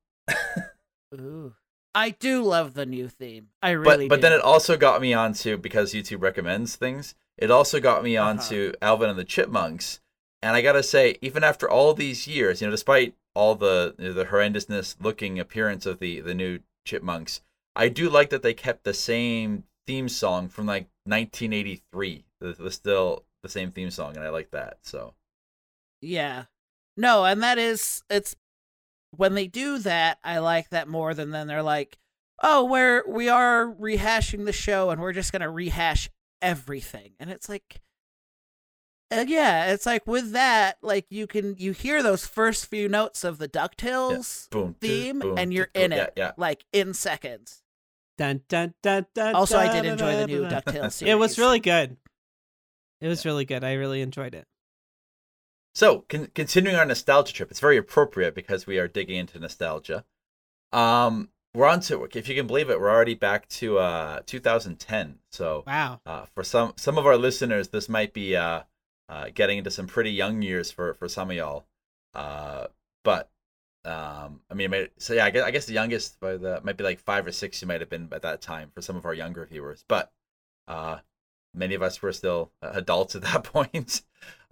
Ooh. I do love the new theme. I really but, but do. But then it also got me onto, because YouTube recommends things, it also got me onto uh-huh. Alvin and the Chipmunks. And I gotta say, even after all these years, you know, despite all the you know, the horrendousness looking appearance of the, the new Chipmunks, I do like that they kept the same theme song from like nineteen eighty-three. It was still the same theme song, and I like that, so. Yeah. No, and that is, it's, when they do that, I like that more than then they're like, oh, we're, we are rehashing the show and we're just going to rehash everything. And it's like, and yeah, it's like with that, like you can, you hear those first few notes of the DuckTales yeah. boom, theme boom, and you're boom, in it, yeah, yeah. like in seconds. Dun, dun, dun, dun, also, I did enjoy dun, the new dun, DuckTales series. It was really good. It was yeah. really good. I really enjoyed it. So, con- continuing our nostalgia trip, it's very appropriate because we are digging into nostalgia. Um, we're on to, if you can believe it, we're already back to uh, two thousand ten. So wow. uh, for some some of our listeners, this might be uh, uh, getting into some pretty young years for, for some of y'all. Uh, but um, I mean, so yeah, I guess, I guess the youngest by the might be like five or six. You might have been at that time for some of our younger viewers, but uh, many of us were still adults at that point.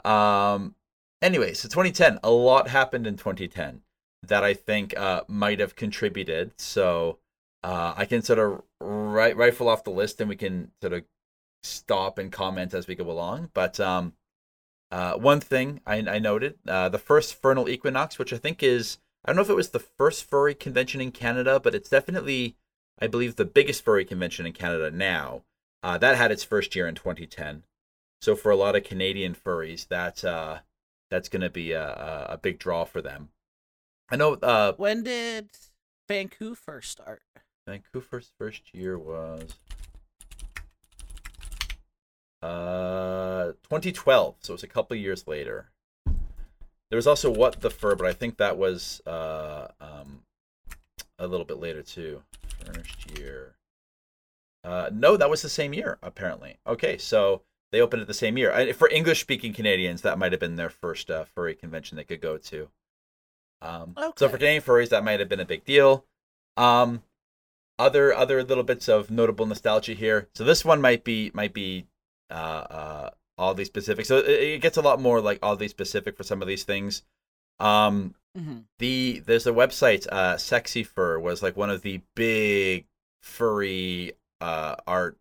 um, anyway, so twenty ten, a lot happened in twenty ten. That I think uh, might have contributed. So uh, I can sort of right, rifle off the list, and we can sort of stop and comment as we go along. But um, uh, one thing I, I noted, uh, the first Vernal Equinox, which I think is, I don't know if it was the first furry convention in Canada, but it's definitely, I believe, the biggest furry convention in Canada now. Uh, that had its first year in twenty ten. So for a lot of Canadian furries, that, uh, that's going to be a, a big draw for them. I know. Uh, when did Vancouver start? Vancouver's first year was uh, twenty twelve, so it was a couple of years later. There was also What the Fur, but I think that was uh, um, a little bit later too. First year. Uh, no, that was the same year, apparently. Okay, so they opened it the same year. I, for English-speaking Canadians, that might have been their first uh, furry convention they could go to. Um, okay. So for Canadian furries, that might have been a big deal. Um, other other little bits of notable nostalgia here. So this one might be might be uh, uh, oddly specific. So it, it gets a lot more like oddly specific for some of these things. Um, mm-hmm. The there's a website. Uh, Sexy Fur was like one of the big furry uh, art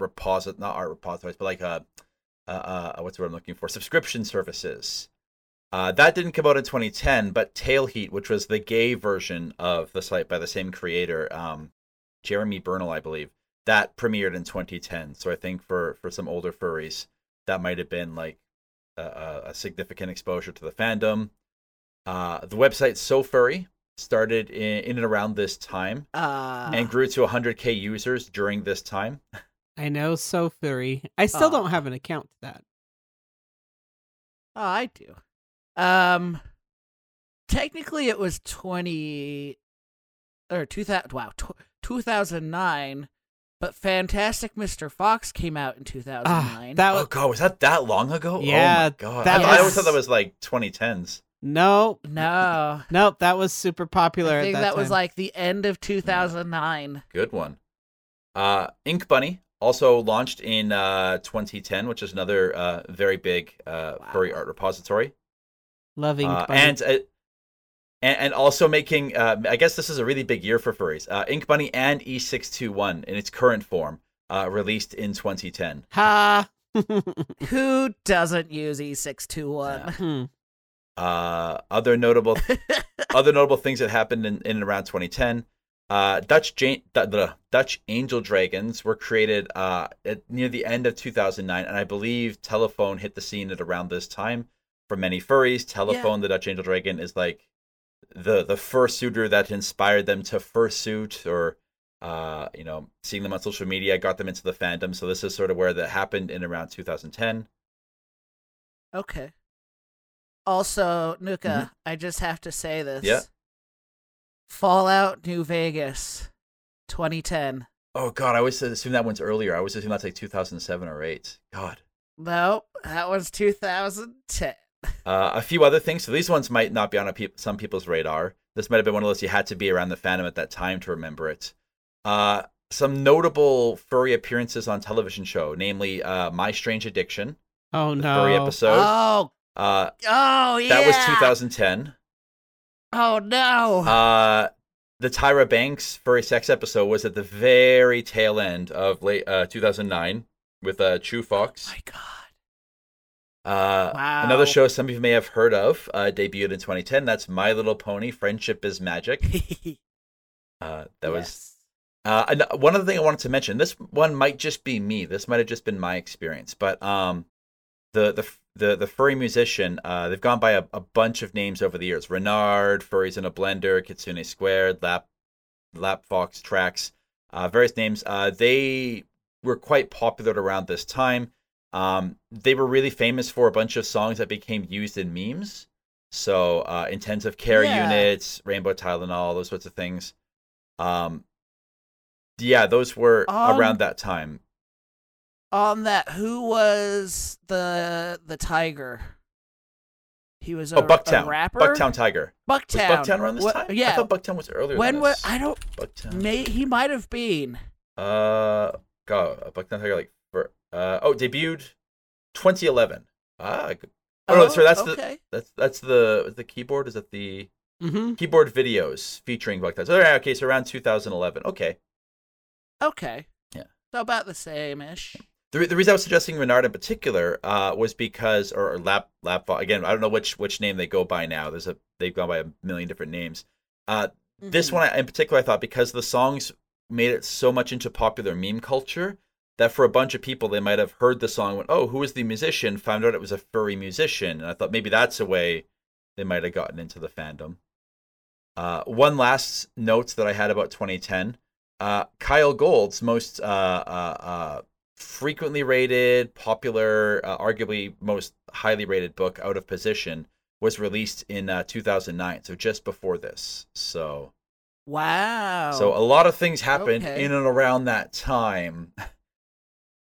repositories, not art repositories, but like a, a, a what's the word I'm looking for? Subscription services. Uh, that didn't come out in twenty ten, but Tailheat, which was the gay version of the site by the same creator, um, Jeremy Bernal, I believe, that premiered in twenty ten. So I think for, for some older furries, that might have been like a, a significant exposure to the fandom. Uh, the website SoFurry started in, in and around this time uh, and grew to one hundred thousand users during this time. I know SoFurry. I still uh, don't have an account to that. Oh, I do. Um, technically it was twenty or two thousand, wow, t- two thousand nine, but Fantastic Mister Fox came out in two thousand nine. Uh, that was, oh god, was that that long ago? Yeah, oh my god. That I, was, I always thought that was like twenty tens. No, no, nope. That was super popular. I think at that, that was like the end of two thousand nine. Good one. Uh, Ink Bunny also launched in uh twenty ten, which is another uh very big uh wow. furry art repository. Loving uh, and, uh, and and also making uh, I guess this is a really big year for furries. Uh, Ink Bunny and E six twenty-one in its current form uh, released in twenty ten. Ha! Who doesn't use E six twenty-one? Yeah. uh, other notable other notable things that happened in, in and around twenty ten. Uh, Dutch ja- the, the Dutch Angel Dragons were created uh, at, near the end of two thousand nine, and I believe Telephone hit the scene at around this time. For many furries, Telephone, yeah. The Dutch Angel Dragon, is like the the fursuiter that inspired them to fursuit, or uh, you know, seeing them on social media got them into the fandom. So this is sort of where that happened in around two thousand ten. Okay. Also, Nuka, mm-hmm. I just have to say this. Yeah. Fallout New Vegas, twenty ten. Oh god, I always assume that one's earlier. I always assume that's like two thousand seven or eight. God. Nope, that was two thousand ten. Uh, a few other things. So these ones might not be on a pe- some people's radar. This might have been one of those you had to be around the fandom at that time to remember it. Uh, some notable furry appearances on television show, namely uh, My Strange Addiction. Oh, the no. Furry episode. Oh, uh, oh yeah. That was two thousand ten. Oh, no. Uh, the Tyra Banks furry sex episode was at the very tail end of late uh, two thousand nine. With uh, Chew Fox. Oh my god. Uh, wow. Another show some of you may have heard of uh, debuted in twenty ten. That's My Little Pony, Friendship is Magic. uh, that yes. was. Uh, one other thing I wanted to mention, this one might just be me. This might have just been my experience. But um, the, the the the furry musician, uh, they've gone by a, a bunch of names over the years. Renard, Furries in a Blender, Kitsune Squared, Lap, Lap Fox Tracks, uh, various names. Uh, they were quite popular around this time. Um, they were really famous for a bunch of songs that became used in memes. So uh, intensive care yeah. units, rainbow Tylenol, those sorts of things. Um, yeah, those were um, around that time. On that, who was the the tiger? He was a, oh, Bucktown. a rapper. Bucktown Tiger. Bucktown. Was Bucktown around this what, time? Yeah. I thought Bucktown was earlier. When than was this. I don't? Bucktown. May, he might have been. Uh, God, Bucktown Tiger like for uh oh debuted twenty eleven. Ah, good. Oh, oh no, sorry, that's okay. the that's that's the the keyboard. Is that the mm-hmm. keyboard videos featuring Bucktown? So, okay, so around two thousand eleven. Okay. Okay. Yeah. So about the same ish. The the reason I was suggesting Renard in particular uh, was because, or, or Lap Lap again, I don't know which which name they go by now. There's a they've gone by a million different names. Uh, mm-hmm. This one in particular, I thought because the songs made it so much into popular meme culture that for a bunch of people they might have heard the song, went, "Oh, who is the musician?" Found out it was a furry musician, and I thought maybe that's a way they might have gotten into the fandom. Uh, one last note that I had about twenty ten: uh, Kyle Gould's most uh, uh, uh, frequently rated, popular, uh, arguably most highly rated book, Out of Position, was released in uh, two thousand nine, so just before this. So, wow. So a lot of things happened okay. in and around that time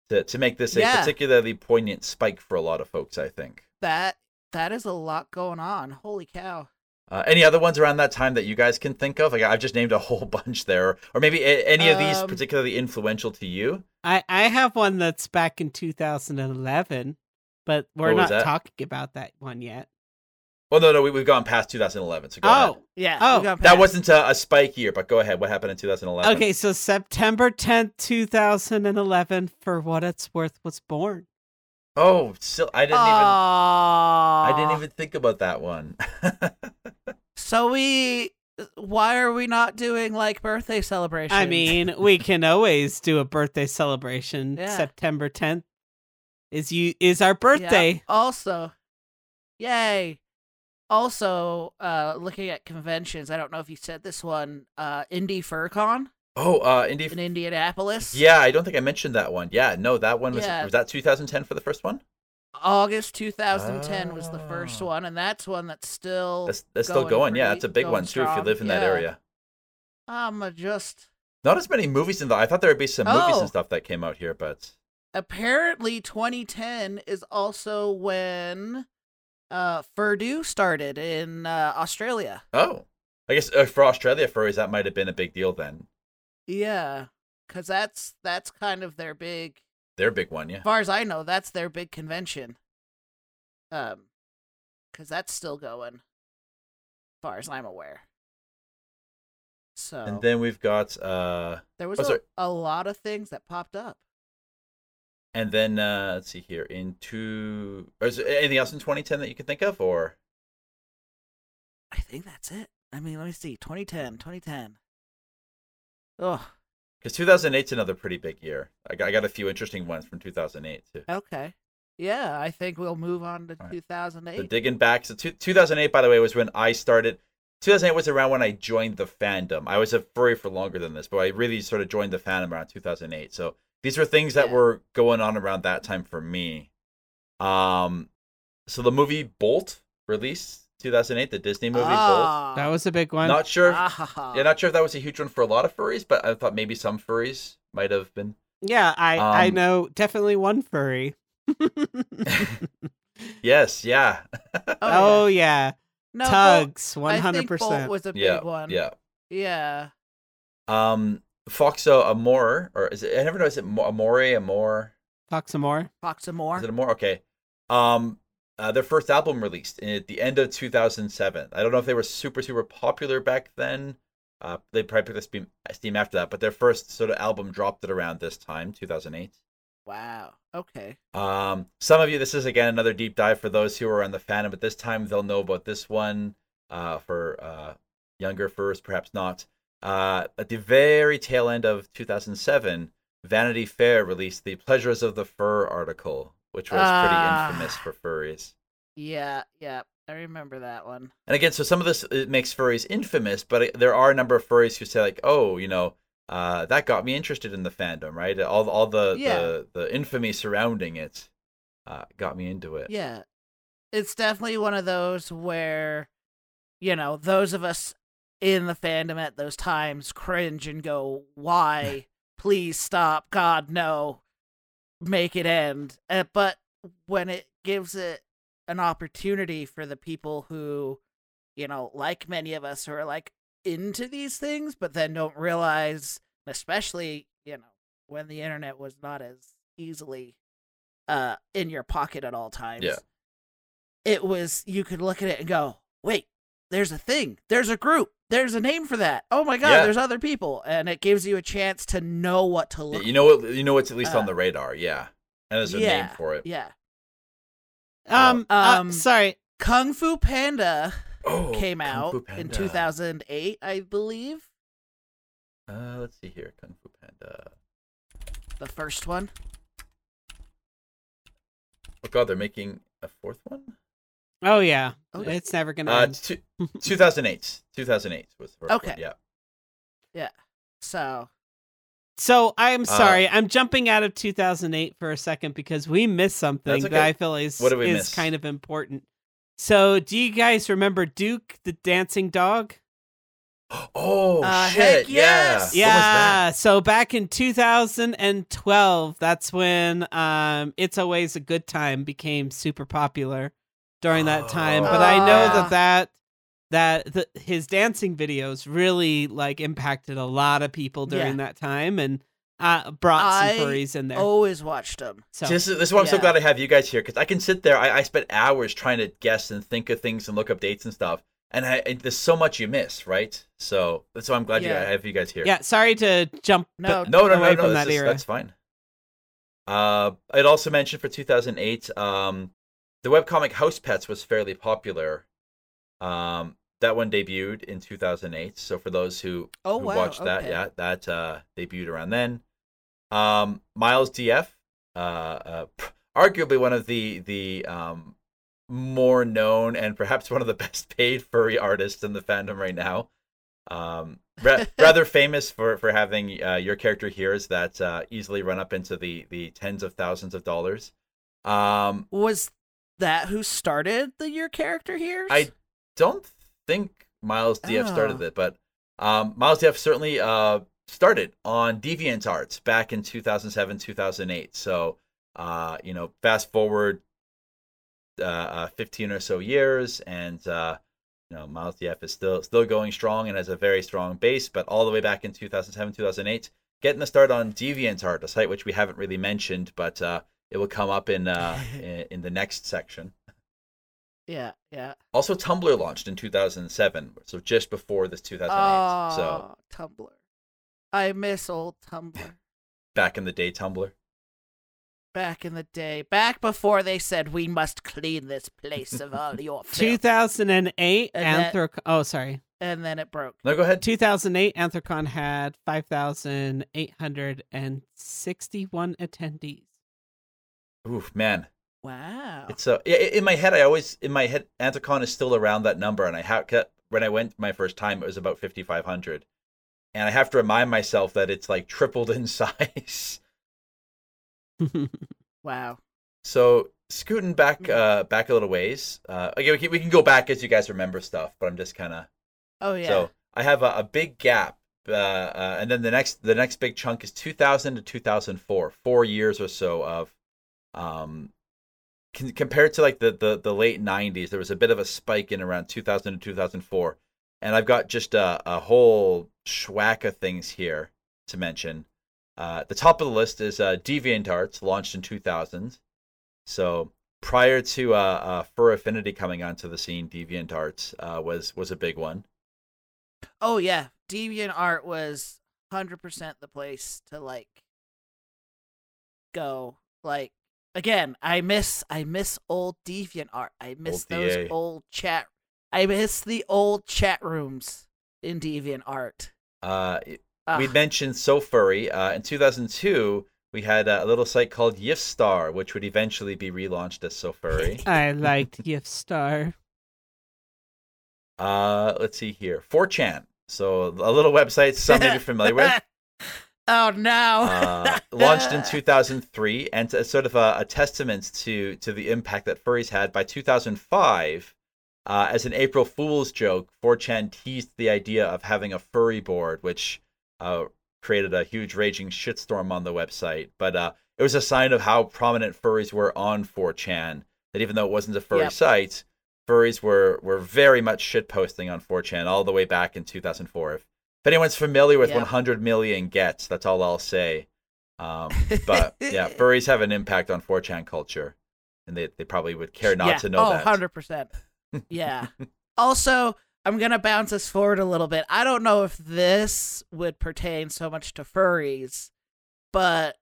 to to make this a yeah. particularly poignant spike for a lot of folks, I think. That that is a lot going on. Holy cow. Uh, any other ones around that time that you guys can think of? Like I've just named a whole bunch there, or maybe a- any of these um, particularly influential to you? I, I have one that's back in two thousand eleven, but we're not that? talking about that one yet. Well, no, no, we, we've gone past two thousand eleven. So go oh, ahead. yeah, oh, that wasn't a, a spike year, but go ahead. What happened in two thousand eleven? Okay, so September tenth, twenty eleven, For What It's Worth was born. Oh, still, I didn't even. Aww. I didn't even think about that one. So we, why are we not doing like birthday celebration? I mean, we can always do a birthday celebration. Yeah. September tenth is you is our birthday. Yeah. Also, yay! Also, uh, looking at conventions, I don't know if you said this one, uh, Indie FurCon. Oh, uh, Indi- in Indianapolis. Yeah, I don't think I mentioned that one. Yeah, no, that one was yeah. was that two thousand ten for the first one? August two thousand ten oh. was the first one, and that's one that's still that's, that's going still going. Pretty, yeah, that's a big one strong. too. If you live in yeah. that area, um, just not as many movies in the. I thought there would be some oh. movies and stuff that came out here, but apparently twenty ten is also when uh Furdo started in uh, Australia. Oh, I guess uh, for Australia furries that might have been a big deal then. Yeah, because that's that's kind of their big... Their big one, yeah. As far as I know, that's their big convention. Um, because that's still going, as far as I'm aware. So... And then we've got... uh There was oh, a, a lot of things that popped up. And then, uh, let's see here, in two... Is there anything else in twenty ten that you can think of, or...? I think that's it. I mean, let me see. twenty ten Oh, because two thousand eight's another pretty big year. I got, I got a few interesting ones from two thousand eight too. Okay, yeah, I think we'll move on to right. two thousand eight. So digging back, so two, two thousand eight, by the way, was when I started. two thousand eight was around when I joined the fandom. I was a furry for longer than this, but I really sort of joined the fandom around two thousand eight. So these were things that yeah. were going on around that time for me. Um, so the movie Bolt released. two thousand eight, the Disney movie oh, Bolt. That was a big one. Not sure. If, oh. Yeah, not sure if that was a huge one for a lot of furries, but I thought maybe some furries might have been. Yeah, I um, I know definitely one furry. Yes, yeah. Oh, oh yeah. yeah. No, Tugs, one hundred percent. I think Bolt was a big yeah, one. Yeah. Yeah. Um, Foxo Amore, or is it? I never know. Is it Amore? Amore? Foxamore. Foxamore. Is it Amore? Okay. Um. Uh, their first album released at the end of two thousand seven. I don't know if they were super, super popular back then. Uh, they probably picked up steam, steam after that, but their first sort of album dropped at around this time, two thousand eight. Wow. Okay. Um, some of you, this is, again, another deep dive for those who are on the fandom, but this time they'll know about this one. Uh, for uh, younger furs, perhaps not. Uh, at the very tail end of two thousand seven, Vanity Fair released the Pleasures of the Fur article, which was pretty uh, infamous for furries. Yeah, yeah, I remember that one. And again, so some of this it makes furries infamous, but it, there are a number of furries who say like, "Oh, you know, uh, that got me interested in the fandom, right? All, all the, yeah. the the infamy surrounding it uh, got me into it." Yeah, it's definitely one of those where, you know, those of us in the fandom at those times cringe and go, why? Please stop. God, no. Make it end. Uh, but when it gives it an opportunity for the people who, you know, like many of us who are like into these things, but then don't realize, especially, you know, when the internet was not as easily uh, in your pocket at all times. Yeah. It was, you could look at it and go, wait, there's a thing. There's a group. There's a name for that. Oh my God, yeah. There's other people. And it gives you a chance to know what to look for. You know what, you know what's at least uh, on the radar. Yeah. And there's a yeah, name for it. Yeah. Um, uh, um, sorry. Kung Fu Panda oh, came Kung out Panda. in two thousand eight, I believe. Uh, let's see here. Kung Fu Panda. The first one. Oh God, they're making a fourth one? Oh yeah, oh, yeah. It's never gonna uh, end. Two, two thousand eight, two thousand eight was the first okay. one. Yeah, yeah. So, so I'm sorry, uh, I'm jumping out of two thousand eight for a second because we missed something okay. that I feel is is miss? kind of important. So, do you guys remember Duke the Dancing Dog? Oh uh, shit! Yes, yeah. yeah. So back in two thousand twelve, that's when um, "It's Always a Good Time" became super popular. During that time, but I know that that that the, his dancing videos really like impacted a lot of people during yeah. that time, and uh, brought I some furries in there. I always watched them. So this is, this is why I'm yeah. so glad to have you guys here, because I can sit there. I, I spent hours trying to guess and think of things and look up dates and stuff, and I and there's so much you miss, right? So that's why I'm glad yeah. you, I have you guys here. Yeah, sorry to jump. No, no, no, away no, no, from no that is, era. That's fine. Uh, I'd also mentioned for two thousand eight. Um, The webcomic House Pets was fairly popular. Um, that one debuted in two thousand eight. So for those who, oh, who wow, watched okay. that, yeah, that uh, debuted around then. Um, Miles D F, uh, uh, arguably one of the the um, more known and perhaps one of the best paid furry artists in the fandom right now. Um, ra- rather famous for for having uh, your character heroes that uh, easily run up into the the tens of thousands of dollars. Um, was that who started the Your Character Hears? I don't think Miles D F oh. started it, but um, Miles D F certainly uh, started on DeviantArt back in two thousand seven, two thousand eight. So, uh, you know, fast forward uh, uh, fifteen or so years, and uh, you know, Miles D F is still still going strong and has a very strong base. But all the way back in two thousand seven, two thousand eight, getting the start on DeviantArt, a site which we haven't really mentioned, but. Uh, It will come up in uh, in, in the next section. Yeah, yeah. Also, Tumblr launched in two thousand seven, so just before this two thousand eight. Oh, so Tumblr. I miss old Tumblr. Back in the day, Tumblr. Back in the day. Back before they said, we must clean this place of all your filth. two thousand eight, Anthrocon... Oh, sorry. And then it broke. No, go ahead. two thousand eight, Anthrocon had five thousand eight hundred sixty-one attendees. Oof, man! Wow. It's so yeah. In my head, I always in my head, Anthrocon is still around that number, and I have when I went my first time, it was about fifty-five hundred, and I have to remind myself that it's like tripled in size. Wow. So scooting back, uh, back a little ways. Uh, okay, we can, we can go back as you guys remember stuff, but I'm just kind of. Oh yeah. So I have a, a big gap, uh, uh, and then the next the next big chunk is two thousand to two thousand four, four years or so of. Um, can, compared to like the, the, the late nineties, there was a bit of a spike in around two thousand to two thousand four, and I've got just a, a whole schwack of things here to mention. Uh, the top of the list is uh, DeviantArt, launched in two thousand. So prior to uh, uh, Fur Affinity coming onto the scene, DeviantArt uh, was was a big one. Oh yeah, DeviantArt was one hundred percent the place to like go like. Again, I miss I miss old DeviantArt. I miss old those D A. old chat. I miss the old chat rooms in DeviantArt. Uh, uh. We mentioned SoFurry. Uh, in two thousand two, we had a little site called YiffStar, which would eventually be relaunched as SoFurry. I liked YiffStar. Uh, let's see here, four chan. So a little website some of you are familiar with. Oh no! uh, launched in two thousand three, and sort of a, a testament to to the impact that furries had. By two thousand five, Uh, as an April Fool's joke, four chan teased the idea of having a furry board, which uh, created a huge raging shitstorm on the website. But uh, it was a sign of how prominent furries were on four chan, that even though it wasn't a furry yep. site, furries were, were very much shitposting on four chan all the way back in two thousand four. If, if anyone's familiar with yep. one hundred million gets, that's all I'll say. Um, but yeah, furries have an impact on four chan culture, and they, they probably would care not yeah. to know oh, that. one hundred percent. Yeah. Also, I'm going to bounce us forward a little bit. I don't know if this would pertain so much to furries, but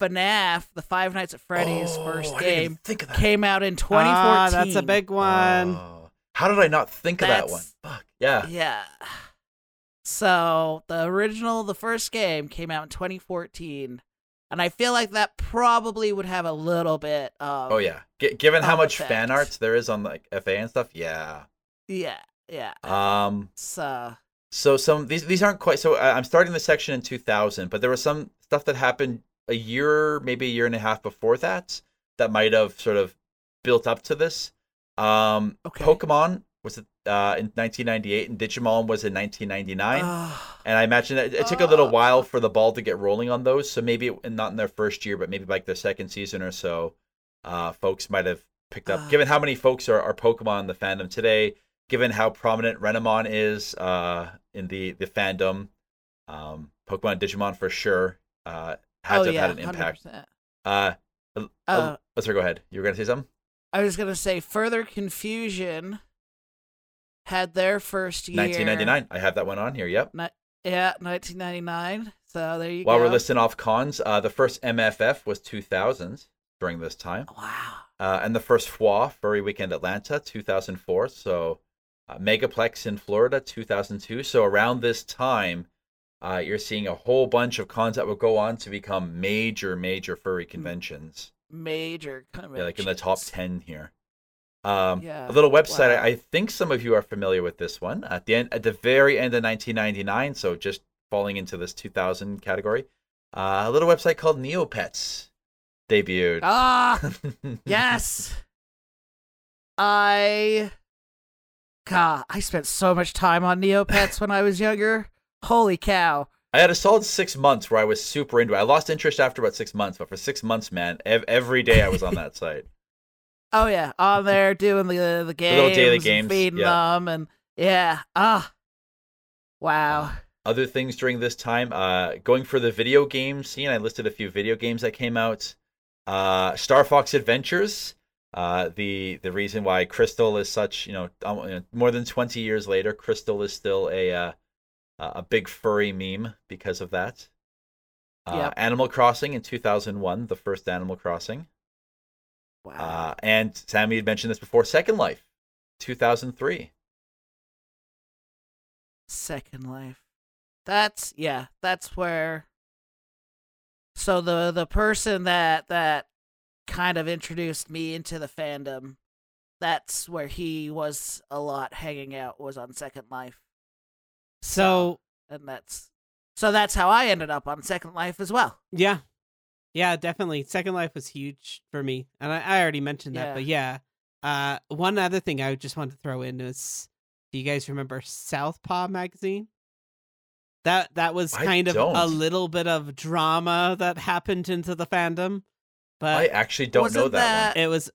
F NAF, the Five Nights at Freddy's oh, first game, came out in twenty fourteen. Ah, that's a big one. Oh. How did I not think that's, of that one? Fuck. Yeah. Yeah. So the original, the first game came out in twenty fourteen. And I feel like that probably would have a little bit of... Oh, yeah. G- given how much effect. fan art there is on like F A and stuff, yeah. Yeah, yeah. Um. So, so some these these aren't quite... So I'm starting the section in two thousand, but there was some stuff that happened a year, maybe a year and a half before that, that might have sort of built up to this. Um, okay. Pokemon was uh, in nineteen ninety-eight, and Digimon was in nineteen ninety-nine. Uh. And I imagine that it took a little while for the ball to get rolling on those. So maybe not in their first year, but maybe like their second season or so, uh, folks might have picked up. Uh, given how many folks are, are Pokemon in the fandom today, given how prominent Renamon is uh, in the, the fandom, um, Pokemon and Digimon for sure uh, had oh, to have yeah, had an impact. one hundred percent. Uh, uh, uh, let's go ahead. You were going to say something? I was going to say further confusion had their first year. nineteen ninety-nine. I have that one on here. Yep. Not- Yeah, nineteen ninety-nine. So there you While go. While we're listing off cons, uh, the first M F F was two thousand during this time. Wow. Uh, and the first F W A, Furry Weekend Atlanta, two thousand four. So uh, Megaplex in Florida, two thousand two. So around this time, uh, you're seeing a whole bunch of cons that will go on to become major, major furry conventions. Major conventions. Yeah, like in the top ten here. Um, yeah, a little website. Wow. I, I think some of you are familiar with this one. At the end, at the very end of nineteen ninety-nine, so just falling into this two thousand category, uh, a little website called Neopets debuted. Ah, yes. I, God, I spent so much time on Neopets when I was younger. Holy cow! I had a solid six months where I was super into it. I lost interest after about six months, but for six months, man, ev- every day I was on that site. Oh yeah, on there doing the the games, the little daily games, feeding yeah. them, and yeah, ah, wow. Uh, other things during this time, uh, going for the video game scene. I listed a few video games that came out. Uh, Star Fox Adventures, uh, the the reason why Crystal is such, you know, more than twenty years later, Crystal is still a uh, a big furry meme because of that. Uh, yep. Animal Crossing in two thousand one, the first Animal Crossing. Wow. Uh, and Sammy had mentioned this before. Second Life, two thousand three. Second Life. That's, yeah, that's where. So the the person that that kind of introduced me into the fandom, that's where he was a lot hanging out, was on Second Life. So. And that's. So that's how I ended up on Second Life as well. Yeah. Yeah, definitely. Second Life was huge for me. And I, I already mentioned that, yeah. but yeah. Uh, one other thing I just want to throw in is, do you guys remember Southpaw magazine? That that was I kind don't. of a little bit of drama that happened into the fandom. But I actually don't know that, that one. It was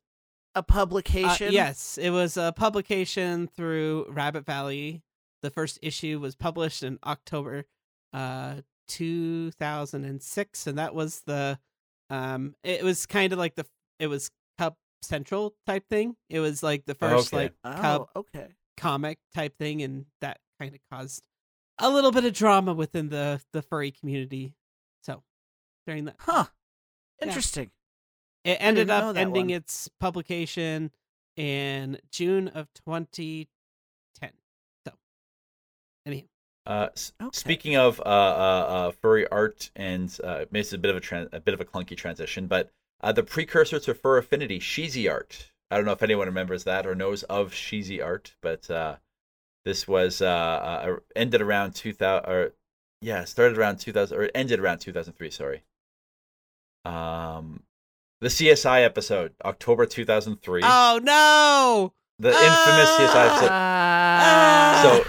a publication? Uh, yes, it was a publication through Rabbit Valley. The first issue was published in October uh, two thousand six, and that was the... Um, it was kind of like the, it was Cub Central type thing. It was like the first okay. like oh, Cub okay. comic type thing. And that kind of caused a little bit of drama within the, the furry community. So during that. Huh. Interesting. Yeah. It ended up ending one. its publication in June of twenty ten. So anyhow. Uh, okay. Speaking of uh, uh, uh, furry art, and uh, maybe it's a bit of a tran- a bit of a clunky transition, but uh, the precursor to Fur Affinity, Shizi Art. I don't know if anyone remembers that or knows of Shizi Art, but uh, this was uh, uh, ended around two thousand, or yeah, started around two thousand, or ended around two thousand three. Sorry. Um, the C S I episode, October two thousand three. Oh no! The infamous uh, his eyes. Uh, so,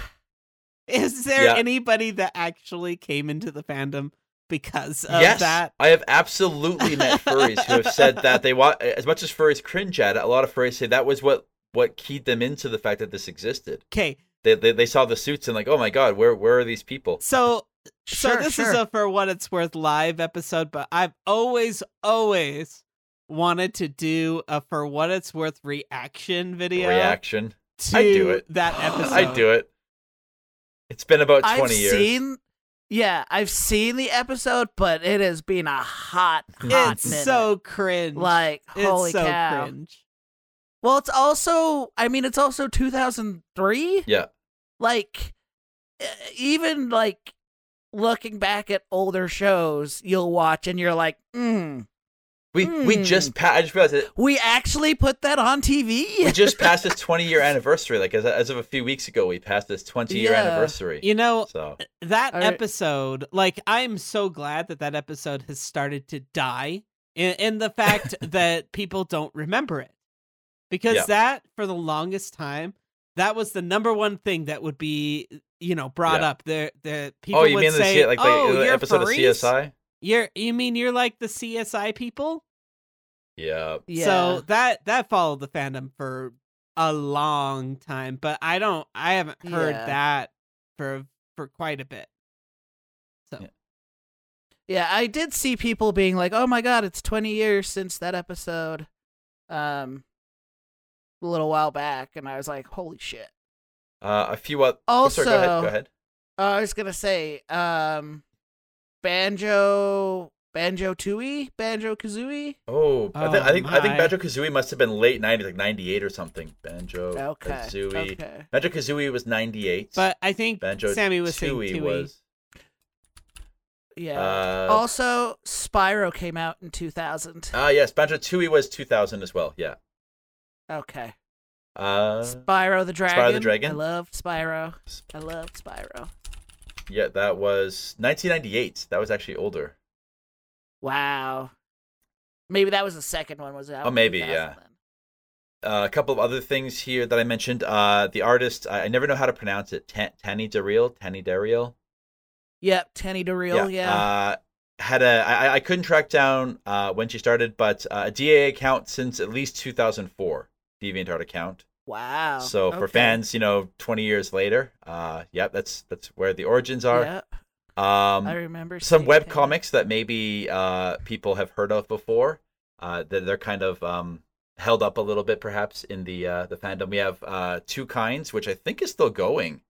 is there yeah. anybody that actually came into the fandom because of yes, that? I have absolutely met furries who have said that they want, as much as furries cringe at it, a lot of furries say that was what what keyed them into the fact that this existed. Okay, they, they they saw the suits and like, oh my god, where where are these people? So. So sure, this sure. is a For What It's Worth live episode, but I've always, always wanted to do a For What It's Worth reaction video. Reaction. To I do it. That episode. I do it. It's been about twenty I've years. Seen, yeah, I've seen the episode, but it has been a hot, hot It's minute. So cringe. Like, it's holy so cow. Cringe. Well, it's also, I mean, it's also two thousand three? Yeah. Like, even like... looking back at older shows you'll watch and you're like, mm, we mm. we just pa- I just realized that we actually put that on T V. We just passed this twenty year anniversary. Like as as of a few weeks ago, we passed this twenty year yeah. anniversary. You know, so. that right. episode. Like I'm so glad that that episode has started to die in, in the fact that people don't remember it because yeah. that for the longest time that was the number one thing that would be. You know, brought yeah. up there, the people oh, you would mean say, the, like the, "Oh, the you're episode furries? Of C S I." You're, you mean you're like the C S I people? Yeah. yeah. So that that followed the fandom for a long time, but I don't, I haven't heard yeah. that for for quite a bit. So, yeah. yeah, I did see people being like, "Oh my god, it's twenty years since that episode," um, a little while back, and I was like, "Holy shit." Uh, a few other... Also, oh, sorry, go ahead. Go ahead. Uh, I was going to say, um, Banjo... Banjo-Tooie? Banjo-Kazooie? Oh, oh I, th- I think I think Banjo-Kazooie must have been late nineties, like ninety-eight or something. Banjo-Kazooie. Okay. Okay. Banjo-Kazooie was ninety-eight. But I think Banjo Sammy was saying Tooie. Was... Yeah. Uh, also, Spyro came out in two thousand. Ah, uh, yes. Banjo-Tooie was two thousand as well, yeah. Okay. Uh, Spyro the Dragon. Spyro the Dragon. I loved Spyro. I loved Spyro. Yeah, that was nineteen ninety-eight. That was actually older. Wow. Maybe that was the second one. Was it? Oh, maybe, yeah. Uh, a couple of other things here that I mentioned. Uh, the artist, I, I never know how to pronounce it. T- Tanny Darriel. Tanny Darriel. Yep, Tanny Darriel. Yeah. yeah. Uh, had a. I, I couldn't track down uh, when she started, but uh, a D A account since at least two thousand four. DeviantArt account. Wow. So for okay. fans, you know, twenty years later, uh, yeah, that's that's where the origins are. Yep. Um, I remember some web comics that maybe uh, people have heard of before. Uh, that they're kind of um, held up a little bit, perhaps in the uh, the fandom. We have uh, Two Kinds, which I think is still going,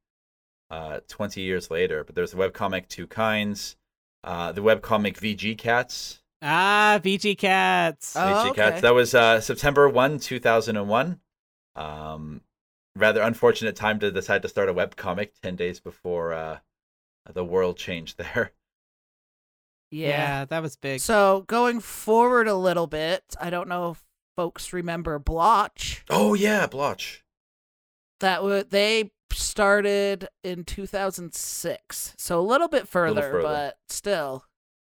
uh, twenty years later. But there's the web comic Two Kinds, uh, the web comic V G Cats. Ah, V G Cats. Oh, V G okay. Cats. That was uh, September first, two thousand one. Um, rather unfortunate time to decide to start a webcomic ten days before uh, the world changed there. Yeah. yeah, that was big. So going forward a little bit, I don't know if folks remember Blotch. Oh, yeah, Blotch. That w- They started in two thousand six, so a little bit further, little further. But still...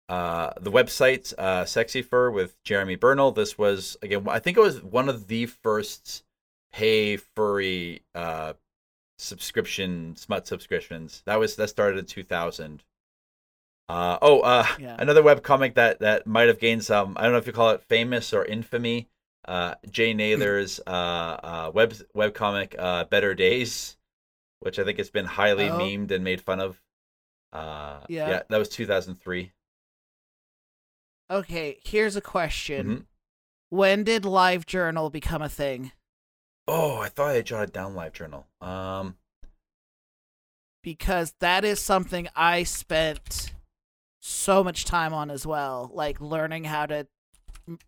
Uh, the website, uh, Sexy Fur with Jeremy Bernal. This was, again, I think it was one of the first pay furry, uh, subscription, smut subscriptions. That was, that started in two thousand. Uh, oh, uh, yeah. another webcomic that, that might have gained some, I don't know if you call it famous or infamy, uh, Jay Naylor's, uh, uh, web, webcomic, uh, Better Days, which I think has been highly oh. memed and made fun of. Uh, yeah, yeah that was two thousand three. Okay, here's a question. Mm-hmm. When did LiveJournal become a thing? Oh, I thought I jotted down LiveJournal. Um, because that is something I spent so much time on as well, like learning how to,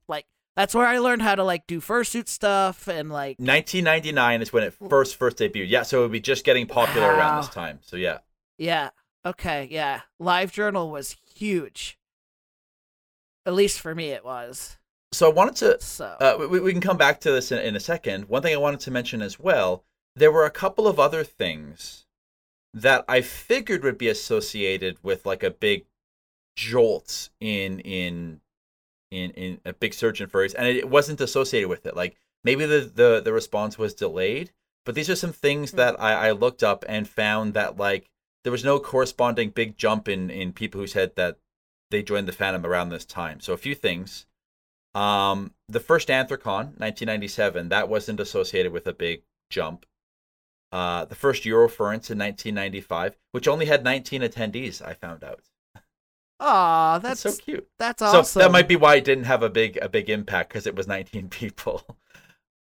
like, that's where I learned how to, like, do fursuit stuff and, like... nineteen ninety-nine is when it first, first debuted. Yeah, so it would be just getting popular wow. around this time, so yeah. Yeah, okay, yeah. LiveJournal was huge. At least for me, it was. So I wanted to, so. uh, we, we can come back to this in, in a second. One thing I wanted to mention as well, there were a couple of other things that I figured would be associated with like a big jolt in in in, in a big surge in furries, and it wasn't associated with it. Like Maybe the, the, the response was delayed, but these are some things that I, I looked up and found that, like, there was no corresponding big jump in, in people who said that they joined the fandom around this time. So a few things. Um, the first Anthrocon, nineteen ninety-seven, that wasn't associated with a big jump. Uh, the first Euroference in nineteen ninety-five, which only had nineteen attendees, I found out. Aw, that's, that's so cute. That's awesome. So that might be why it didn't have a big a big impact, because it was nineteen people.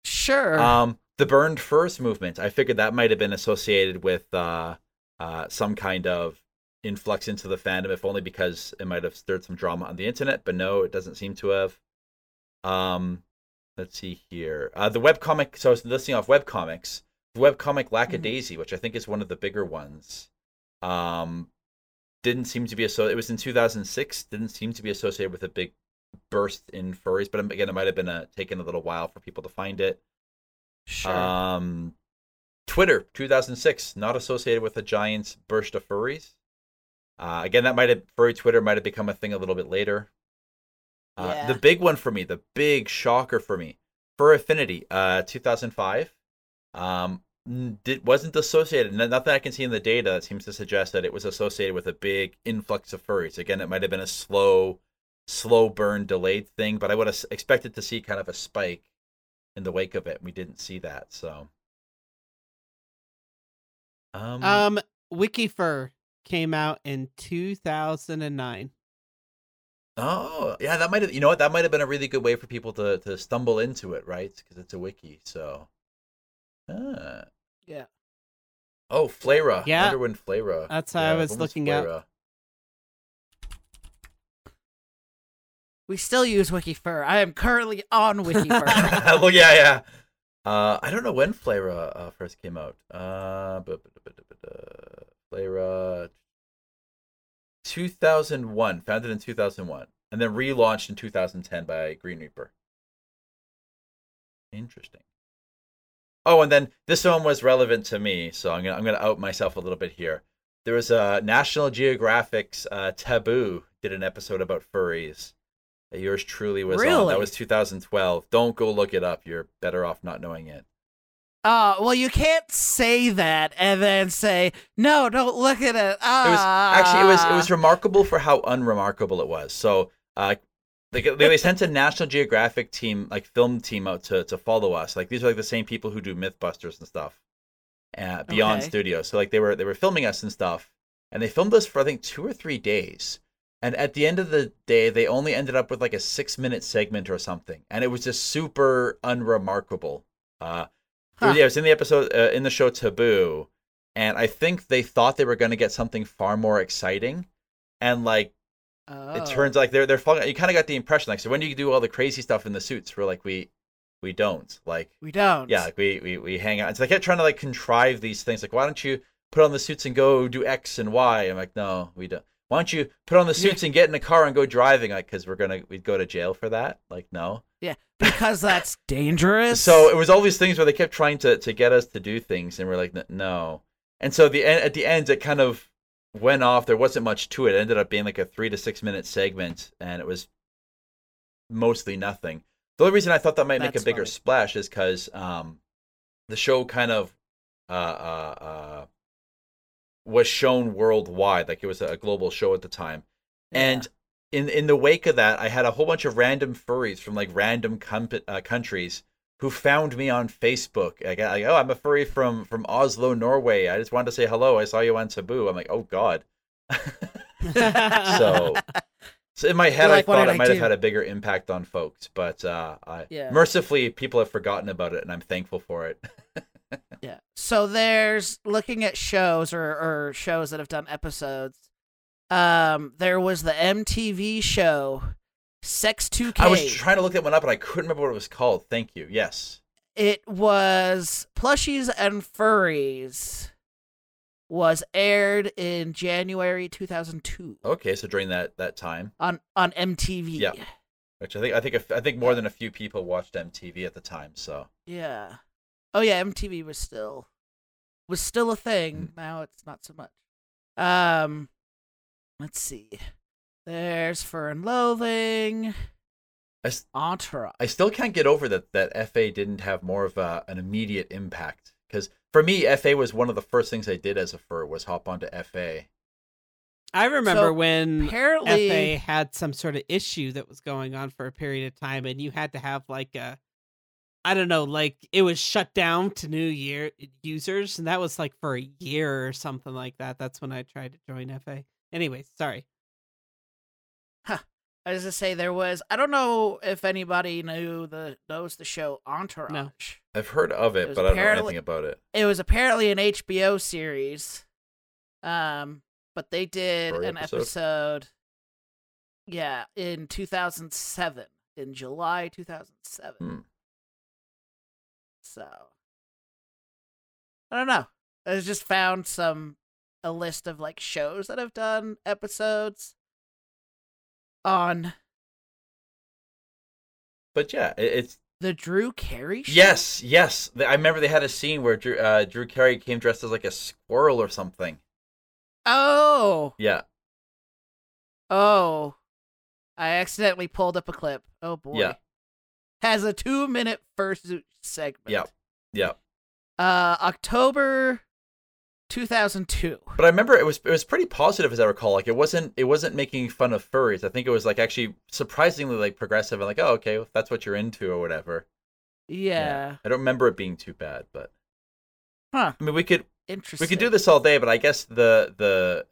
Sure. Um, the Burned Furs movement, I figured that might have been associated with uh, uh, some kind of influx into the fandom, if only because it might have stirred some drama on the internet, but no, it doesn't seem to have. Um, let's see here. Uh, the webcomic, so I was listing off webcomics. The webcomic Lackadaisy, mm-hmm. which I think is one of the bigger ones, um, didn't seem to be associated. It was in two thousand six, didn't seem to be associated with a big burst in furries, but again, it might have been a, taken a little while for people to find it. Sure. Um, Twitter, two thousand six, not associated with a giant burst of furries. Uh, again, that might have, furry Twitter might have become a thing a little bit later. Uh, yeah. The big one for me, the big shocker for me, Fur Affinity, uh, two thousand five, um, did, wasn't associated, nothing I can see in the data that seems to suggest that it was associated with a big influx of furries. Again, it might have been a slow, slow burn, delayed thing, but I would have expected to see kind of a spike in the wake of it. We didn't see that, so. Um, um Wikifur came out in two thousand nine. Oh, yeah, that might have, you know what, that might have been a really good way for people to, to stumble into it, right? Because it's a wiki, so. Ah. Yeah. Oh, Flera. Yeah. Underwind Flera. That's how yeah, I was looking at. We still use Wikifur. I am currently on Wikifur. Well, yeah, yeah. Uh, I don't know when Flera uh, first came out. Uh, Flera. two thousand one, founded in two thousand one, and then relaunched in two thousand ten by Green Reaper. Interesting. Oh, and then this one was relevant to me, so I'm gonna I'm gonna out myself a little bit here. There was a National Geographic's uh, Taboo did an episode about furries. Yours truly was really? on. That was two thousand twelve. Don't go look it up. You're better off not knowing it. Uh, well, you can't say that and then say, no, don't look at it. Ah. It was, actually, it was it was remarkable for how unremarkable it was. So uh, they, they sent a National Geographic team, like film team out to, to follow us. Like these are like the same people who do Mythbusters and stuff at Beyond okay. Studios. So like they were they were filming us and stuff, and they filmed us for I think two or three days. And at the end of the day, they only ended up with like a six minute segment or something, and it was just super unremarkable. Uh, Huh. Yeah, it was in the episode, uh, in the show Taboo, and I think they thought they were going to get something far more exciting, and like, oh. it turns like they're they're falling. You kind of got the impression, like, so when do you do all the crazy stuff in the suits? We're like, we, we don't, like, we don't, yeah, like we we we hang out. So they kept trying to like contrive these things, like, why don't you put on the suits and go do X and Y? I'm like, no, we don't. Why don't you put on the suits and get in a car and go driving? Like, because we're gonna we'd go to jail for that. Like, no. Yeah, because that's dangerous. So it was all these things where they kept trying to, to get us to do things, and we're like, no. And so the at the end, it kind of went off. There wasn't much to it. It ended up being like a three to six minute segment, and it was mostly nothing. The only reason I thought that might that's make a bigger funny. splash is because um, the show kind of. Uh, uh, uh, was shown worldwide, like it was a global show at the time. Yeah. And in in the wake of that, I had a whole bunch of random furries from like random com- uh, countries who found me on Facebook. I got like, oh, I'm a furry from from Oslo, Norway. I just wanted to say hello. I saw you on Taboo. I'm like, oh God. so so in my head, like, I thought it might have had a bigger impact on folks, but uh, I, yeah. mercifully, people have forgotten about it, and I'm thankful for it. Yeah. So there's looking at shows or, or shows that have done episodes. Um, there was the M T V show, Sex two K. I was trying to look that one up, and I couldn't remember what it was called. Thank you. Yes. It was Plushies and Furries. Was aired in January two thousand two. Okay, so during that, that time on on M T V. Yeah. Which I think I think I think more than a few people watched M T V at the time. So yeah. Oh yeah, M T V was still was still a thing. Now it's not so much. Um, let's see. There's Fur and Loathing. I, Artura. I still can't get over that that F A didn't have more of a, an immediate impact. Because for me, F A was one of the first things I did as a fur was hop onto F A. I remember so when apparently... F A had some sort of issue that was going on for a period of time, and you had to have like a, I don't know, like it was shut down to new year users, and that was like for a year or something like that. That's when I tried to join F A. Anyway, sorry. Huh. I was going to say there was, I don't know if anybody knew the knows the show Entourage. No. I've heard of it, it but I don't know anything about it. It was apparently an H B O series. Um, But they did Story an episode? episode, yeah, in two thousand seven, in July two thousand seven. Hmm. So, I don't know. I just found some, a list of like shows that have done episodes on. But yeah, it's. The Drew Carey show? Yes, yes. I remember they had a scene where Drew, uh, Drew Carey came dressed as like a squirrel or something. Oh. Yeah. Oh. I accidentally pulled up a clip. Oh, boy. Yeah. Has a two-minute fursuit segment. Yep. Yep. Uh, October two thousand two. But I remember it was it was pretty positive, as I recall. Like, it wasn't it wasn't making fun of furries. I think it was, like, actually surprisingly, like, progressive and like, oh, okay, if that's what you're into or whatever. Yeah. yeah. I don't remember it being too bad, but... Huh. I mean, we could... Interesting. We could do this all day, but I guess the the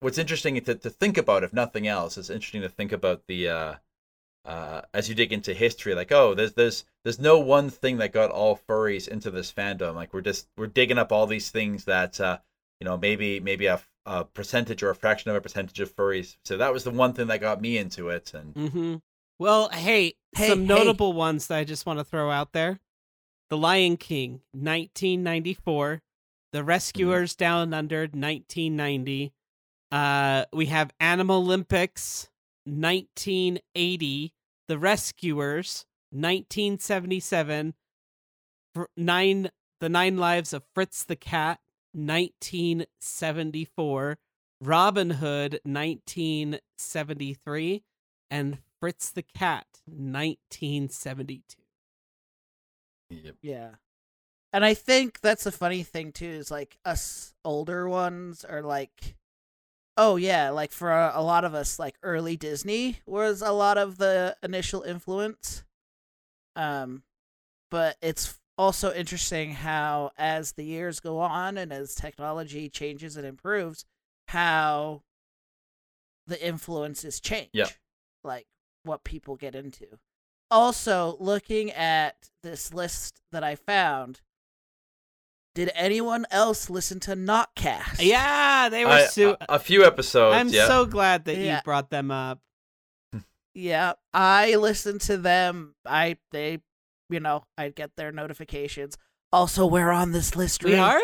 what's interesting to to think about, if nothing else, is interesting to think about the uh, uh, as you dig into history, like oh, there's there's there's no one thing that got all furries into this fandom. Like we're just we're digging up all these things that uh, you know maybe maybe a, a percentage or a fraction of a percentage of furries. So that was the one thing that got me into it. And mm-hmm. well, hey, hey some hey. notable ones that I just want to throw out there: The Lion King, nineteen ninety-four. The Rescuers mm-hmm. Down Under, nineteen ninety. Uh, we have Animal Olympics, nineteen eighty. The Rescuers, nineteen seventy-seven. Nine, the Nine Lives of Fritz the Cat, nineteen seventy-four. Robin Hood, nineteen seventy-three. And Fritz the Cat, nineteen seventy-two. Yep. Yeah. And I think that's the funny thing, too, is, like, us older ones are, like, oh, yeah, like, for a, a lot of us, like, early Disney was a lot of the initial influence. Um, but it's also interesting how, as the years go on and as technology changes and improves, how the influences change. Yeah. Like, what people get into. Also, looking at this list that I found, did anyone else listen to Notcast? Yeah, they were I, su- a, a few episodes. I'm yeah. so glad that yeah. you brought them up. Yeah, I listened to them. I they, you know, I get their notifications. Also, we're on this list. We right? are.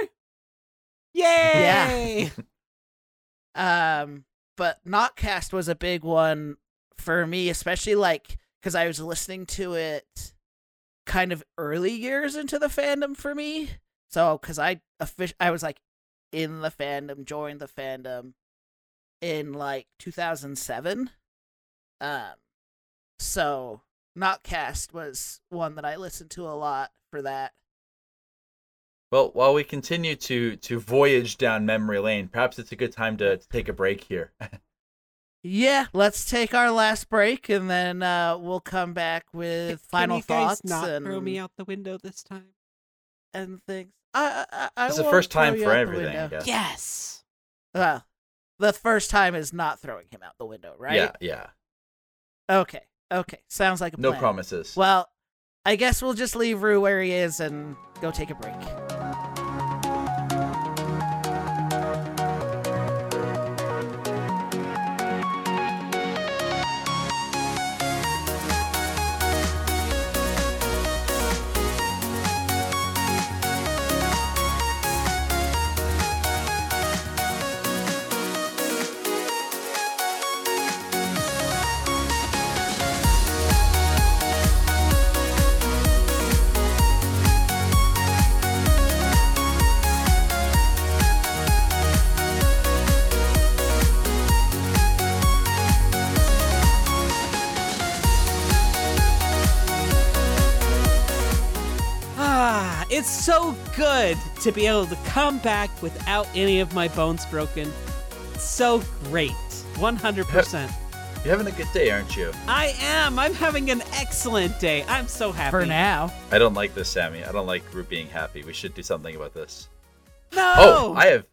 Yay! Yeah. um, but Notcast was a big one for me, especially like because I was listening to it, kind of early years into the fandom for me. So, because I, I was, like, in the fandom, joined the fandom in, like, two thousand seven. Um, so, Notcast was one that I listened to a lot for that. Well, while we continue to, to voyage down memory lane, perhaps it's a good time to, to take a break here. Yeah, let's take our last break, and then uh, we'll come back with Can final you guys thoughts. Not and... throw me out the window this time? And things. I, I, I it's the first time for everything, I guess. Yes. Uh, the first time is not throwing him out the window, right? Yeah, yeah. Okay, okay. Sounds like a plan. No promises. Well, I guess we'll just leave Rue where he is and go take a break. so good to be able to come back without any of my bones broken. So great. one hundred percent. You're having a good day, aren't you? I am. I'm having an excellent day. I'm so happy. For now. I don't like this, Sammy. I don't like Root being happy. We should do something about this. No! Oh, I have...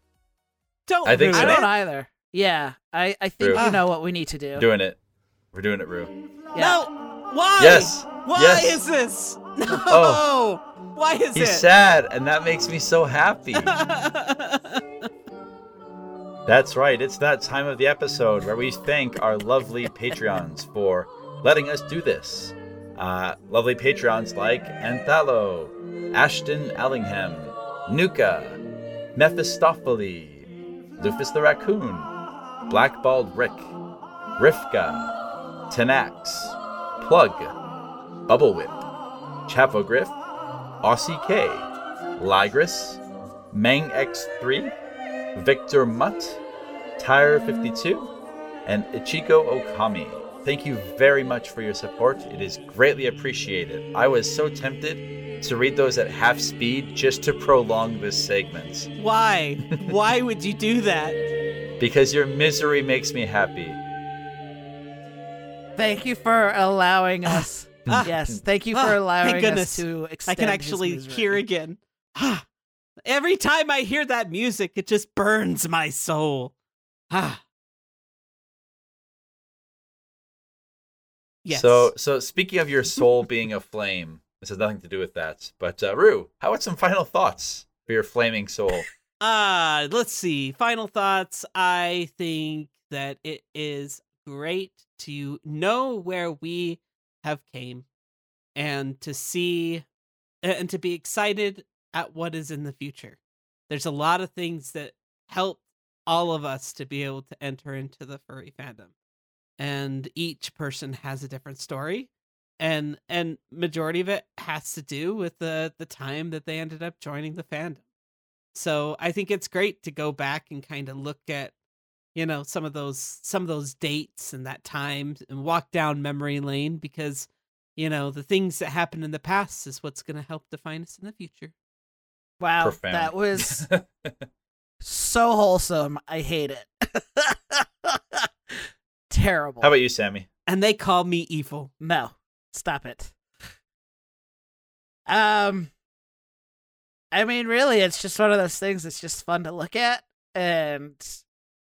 Don't, I think so. I don't either. Yeah. I, I think Roo. You know what we need to do. Doing it. We're doing it, Roo. Yeah. No! Why? Yes! Why yes. is this? No! Oh. Why is He's it? He's sad, and that makes me so happy. That's right, it's that time of the episode where we thank our lovely Patreons for letting us do this. Uh, lovely Patreons like Anthalo, Ashton Allingham, Nuka, Mephistopheles, Lufus the Raccoon, Blackballed Rick, Rifka, Tenax, Plug, Bubblewhip, Chapogriff, Aussie K, Ligris, Mang X three, Victor Mutt, Tire fifty-two, and Ichigo Okami. Thank you very much for your support. It is greatly appreciated. I was so tempted to read those at half speed just to prolong this segment. Why? Why would you do that? Because your misery makes me happy. Thank you for allowing us. Ah, yes, thank you for ah, allowing us to extend I can actually hear again. Every time I hear that music, it just burns my soul. Ah. Yes. So, so speaking of your soul being a flame, this has nothing to do with that. But, uh, Roo, how about some final thoughts for your flaming soul? Uh, let's see. Final thoughts. I think that it is great to know where we have came and to see and to be excited at what is in the future. There's a lot of things that help all of us to be able to enter into the furry fandom. And each person has a different story. And and majority of it has to do with the, the time that they ended up joining the fandom. So I think it's great to go back and kind of look at, you know, some of those some of those dates and that time and walk down memory lane, because, you know, the things that happened in the past is what's going to help define us in the future. Wow, profound. That was so wholesome. I hate it. Terrible. How about you, Sammy? And they call me evil. No, stop it. Um, I mean, really, it's just one of those things that's just fun to look at. And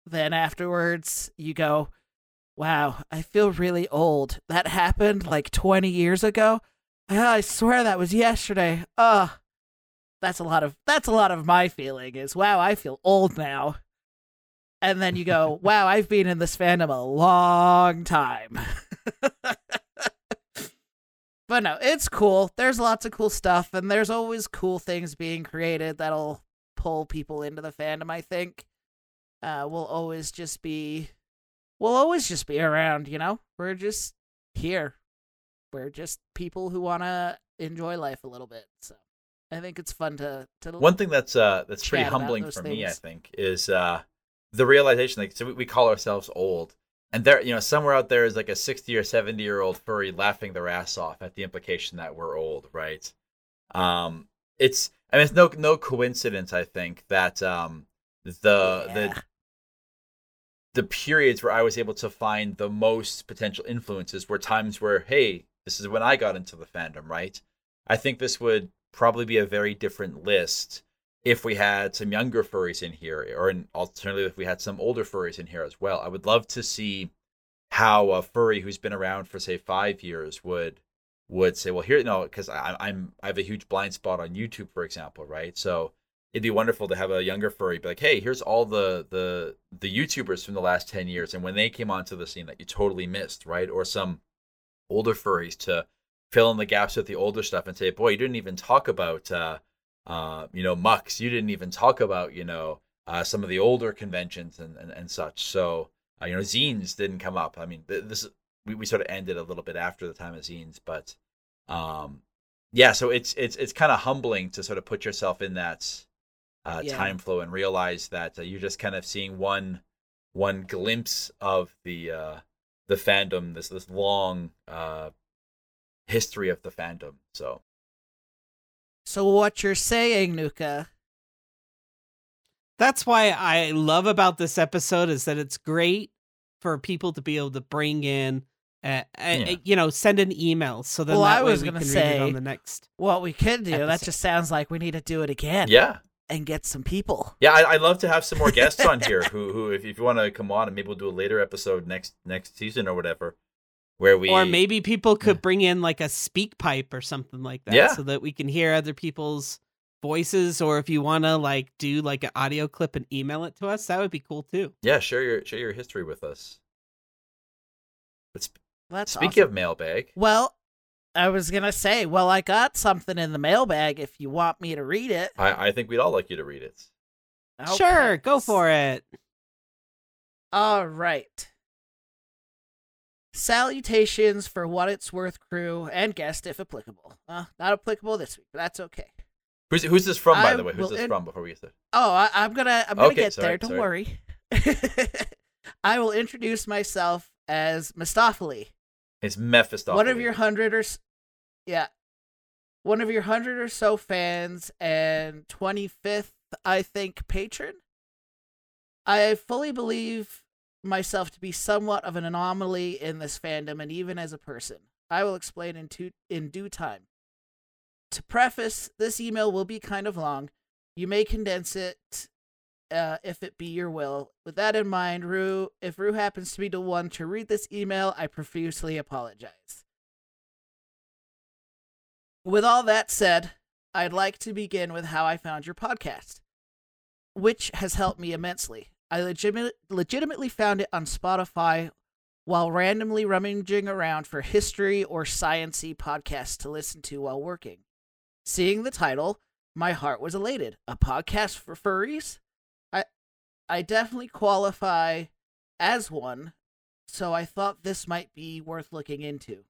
then afterwards, you go, wow, I feel really old. That happened like twenty years ago. I swear that was yesterday. Ugh. That's a lot of that's a lot of my feeling is, wow, I feel old now. And then you go, wow, I've been in this fandom a long time. But no, it's cool. There's lots of cool stuff, and there's always cool things being created that'll pull people into the fandom, I think. Uh, we'll always just be we'll always just be around, you know? We're just here. We're just people who wanna enjoy life a little bit, so I think it's fun to... to One thing that's uh, that's pretty humbling for things. me, I think, is uh, the realization, like, so we, we call ourselves old, and there, you know, somewhere out there is like a sixty or seventy-year-old furry laughing their ass off at the implication that we're old, right? Um, it's, I mean, it's no no coincidence, I think, that um, the yeah. the the periods where I was able to find the most potential influences were times where, hey, this is when I got into the fandom, right? I think this would probably be a very different list if we had some younger furries in here, or in, alternatively, if we had some older furries in here as well. I would love to see how a furry who's been around for, say, five years would would say, well, here, no, because I'm I have a huge blind spot on YouTube, for example, right? So it'd be wonderful to have a younger furry be like, hey, here's all the the the YouTubers from the last ten years, and when they came onto the scene that you totally missed, right? Or some older furries to fill in the gaps with the older stuff and say, boy, you didn't even talk about, uh, uh, you know, mucks. You didn't even talk about, you know, uh, some of the older conventions and, and, and such. So, uh, you know, zines didn't come up. I mean, this we, we sort of ended a little bit after the time of zines, but um, yeah, so it's it's it's kind of humbling to sort of put yourself in that uh, yeah. time flow and realize that uh, you're just kind of seeing one one glimpse of the uh, the fandom, this this long. Uh, history of the fandom. So So what you're saying, Nuka? That's why I love about this episode is that it's great for people to be able to bring in, uh, yeah. uh, you know, send an email. So then well, that I was way we can say, read it on the next What we could do, episode. That just sounds like we need to do it again. Yeah. And get some people. Yeah, I, I'd love to have some more guests on here who, who if, if you want to come on, and maybe we'll do a later episode next next season or whatever. Where we... Or maybe people could yeah. bring in like a speak pipe or something like that yeah. so that we can hear other people's voices, or if you want to like do like an audio clip and email it to us, that would be cool too. Yeah, share your share your history with us. But sp- That's speaking awesome. Of mailbag. Well, I was going to say, well, I got something in the mailbag if you want me to read it. I, I think we'd all like you to read it. Okay. Sure, go for it. All right. Salutations for What It's Worth crew and guest if applicable. Uh, not applicable this week, but that's okay. Who's who's this from, by I the way? Who's this in- from before we get there? Oh, I, I'm gonna I'm gonna okay, get sorry, there. Don't sorry. worry. I will introduce myself as Mephistophely. It's Mephistophely. One of your hundred or yeah, one of your hundred or so fans and twenty-fifth, I think, patron. I fully believe myself to be somewhat of an anomaly in this fandom and even as a person. I will explain in, to- in due time. To preface, this email will be kind of long. You may condense it uh, if it be your will. With that in mind, Rue, if Rue happens to be the one to read this email, I profusely apologize. With all that said, I'd like to begin with how I found your podcast, which has helped me immensely. I legit- legitimately found it on Spotify while randomly rummaging around for history or science-y podcasts to listen to while working. Seeing the title, my heart was elated. A podcast for furries? I I definitely qualify as one, so I thought this might be worth looking into.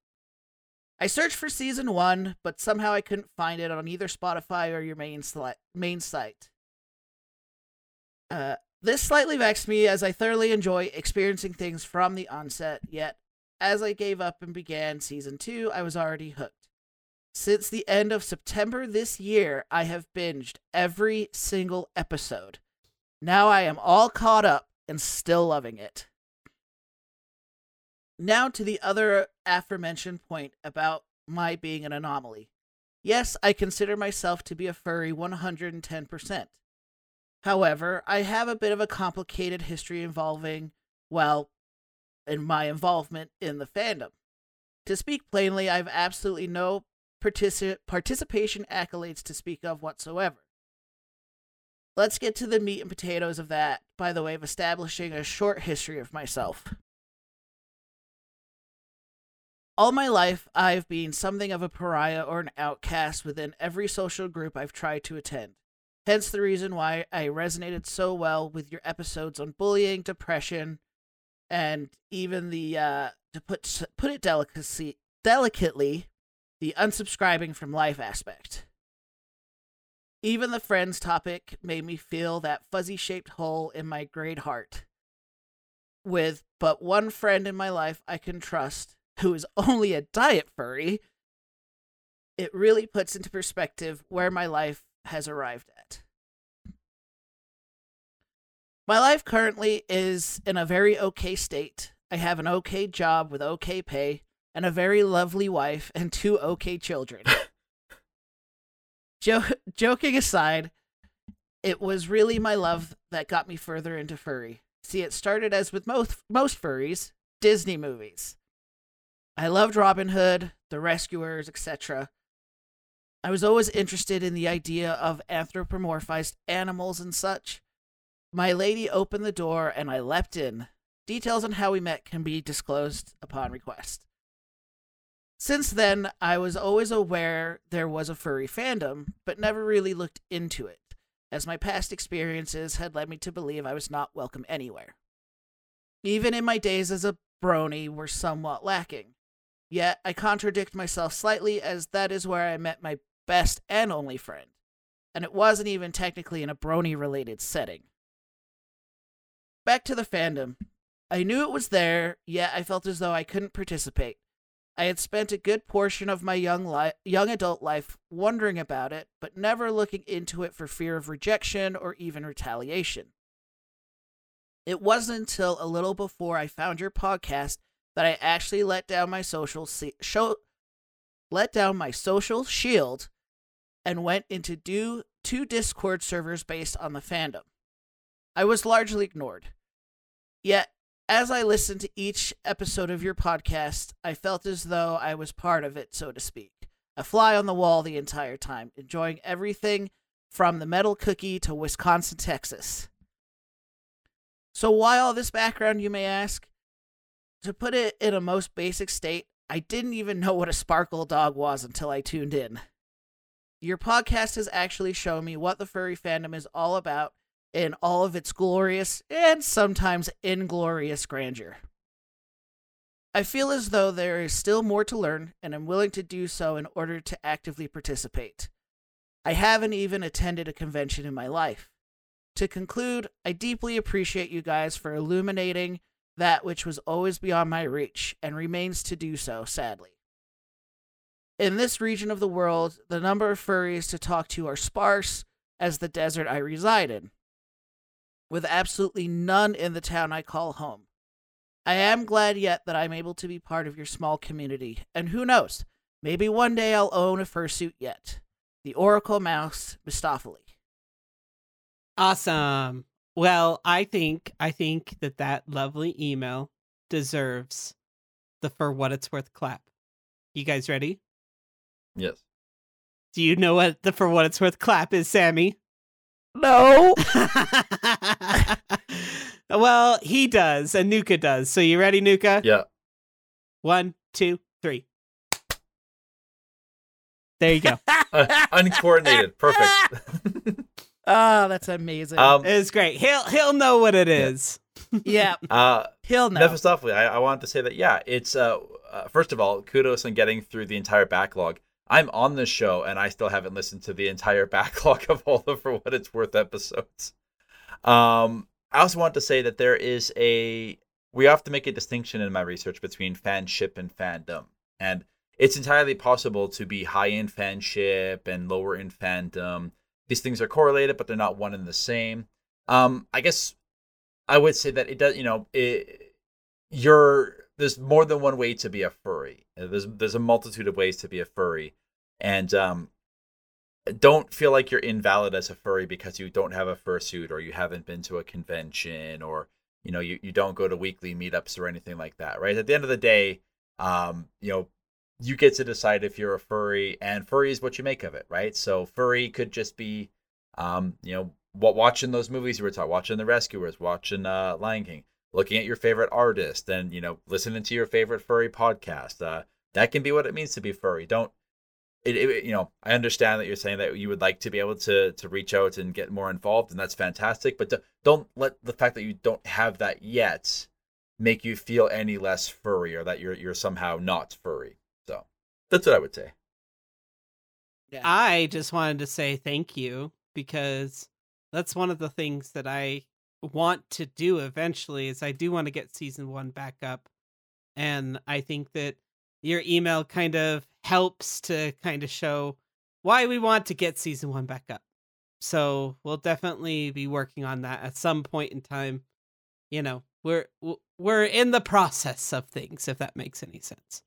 I searched for season one, but somehow I couldn't find it on either Spotify or your main, sli- main site. Uh... This slightly vexed me as I thoroughly enjoy experiencing things from the onset, yet as I gave up and began season two, I was already hooked. Since the end of September this year, I have binged every single episode. Now I am all caught up and still loving it. Now to the other aforementioned point about my being an anomaly. Yes, I consider myself to be a furry one hundred ten percent. However, I have a bit of a complicated history involving, well, in my involvement in the fandom. To speak plainly, I have absolutely no particip- participation accolades to speak of whatsoever. Let's get to the meat and potatoes of that by the way of establishing a short history of myself. All my life, I've been something of a pariah or an outcast within every social group I've tried to attend. Hence the reason why I resonated so well with your episodes on bullying, depression, and even the, uh, to put put it delicacy, delicately, the unsubscribing from life aspect. Even the friends topic made me feel that fuzzy-shaped hole in my great heart. With but one friend in my life I can trust, who is only a diet furry, it really puts into perspective where my life has arrived at. My life currently is in a very okay state. I have an okay job with okay pay and a very lovely wife and two okay children. jo- joking aside, it was really my love that got me further into furry. See, it started as with most, most furries, Disney movies. I loved Robin Hood, The Rescuers, et cetera. I was always interested in the idea of anthropomorphized animals and such. My lady opened the door and I leapt in. Details on how we met can be disclosed upon request. Since then, I was always aware there was a furry fandom, but never really looked into it, as my past experiences had led me to believe I was not welcome anywhere. Even in my days as a brony were somewhat lacking. Yet I contradict myself slightly, as that is where I met my best and only friend, and it wasn't even technically in a brony-related setting. Back to the fandom. I knew it was there, yet I felt as though I couldn't participate. I had spent a good portion of my young li- young adult life wondering about it, but never looking into it for fear of rejection or even retaliation. It wasn't until a little before I found your podcast that I actually let down my social se- show, let down my social shield and went into do two Discord servers based on the fandom. I was largely ignored. Yet, as I listened to each episode of your podcast, I felt as though I was part of it, so to speak. A fly on the wall the entire time, enjoying everything from the metal cookie to Wisconsin, Texas. So why all this background, you may ask? To put it in a most basic state, I didn't even know what a sparkle dog was until I tuned in. Your podcast has actually shown me what the furry fandom is all about in all of its glorious and sometimes inglorious grandeur. I feel as though there is still more to learn, and I'm willing to do so in order to actively participate. I haven't even attended a convention in my life. To conclude, I deeply appreciate you guys for illuminating that which was always beyond my reach, and remains to do so, sadly. In this region of the world, the number of furries to talk to are sparse, as the desert I reside in, with absolutely none in the town I call home. I am glad yet that I'm able to be part of your small community, and who knows, maybe one day I'll own a fursuit yet. The Oracle Mouse, Mistopheles. Awesome. Well, I think I think that that lovely email deserves the For What It's Worth clap. You guys ready? Yes. Do you know what the For What It's Worth clap is, Sammy? No. Well, he does, and Nuka does. So you ready, Nuka? Yeah. One, two, three. There you go. uh, uncoordinated. Perfect. Oh, that's amazing! Um, it's great. He'll he'll know what it is. Yeah, yeah. Uh, he'll know. Mephistopheles, I, I wanted to say that. Yeah, it's uh, uh, first of all, kudos on getting through the entire backlog. I'm on this show, and I still haven't listened to the entire backlog of all the For What It's Worth episodes. Um, I also want to say that there is a we have to make a distinction in my research between fanship and fandom, and it's entirely possible to be high in fanship and lower in fandom. These things are correlated, but they're not one and the same. Um, I guess I would say that it does, you know, it, you're, there's more than one way to be a furry. There's there's a multitude of ways to be a furry. And um, don't feel like you're invalid as a furry because you don't have a fursuit or you haven't been to a convention or, you know, you, you don't go to weekly meetups or anything like that, right? At the end of the day, um, you know, you get to decide if you're a furry, and furry is what you make of it, right? So furry could just be, um, you know, what watching those movies you were taught, watching The Rescuers, watching uh, Lion King, looking at your favorite artist, and, you know, listening to your favorite furry podcast. Uh, that can be what it means to be furry. Don't, it, it, you know, I understand that you're saying that you would like to be able to to reach out and get more involved, and that's fantastic, but don't let the fact that you don't have that yet make you feel any less furry or that you're you're somehow not furry. That's what I would say. Yeah. I just wanted to say thank you, because that's one of the things that I want to do eventually is I do want to get season one back up. And I think that your email kind of helps to kind of show why we want to get season one back up. So we'll definitely be working on that at some point in time. You know, we're, we're in the process of things, if that makes any sense.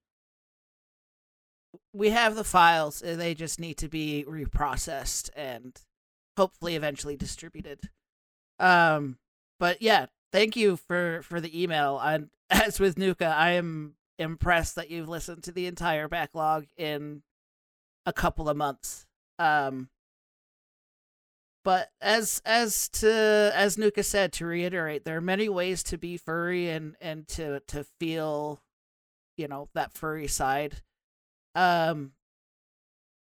We have the files, and they just need to be reprocessed and hopefully eventually distributed. Um, but yeah, thank you for, for the email. And as with Nuka, I am impressed that you've listened to the entire backlog in a couple of months. Um, but as as to as Nuka said, to reiterate, there are many ways to be furry and and to to feel, you know, that furry side. Um,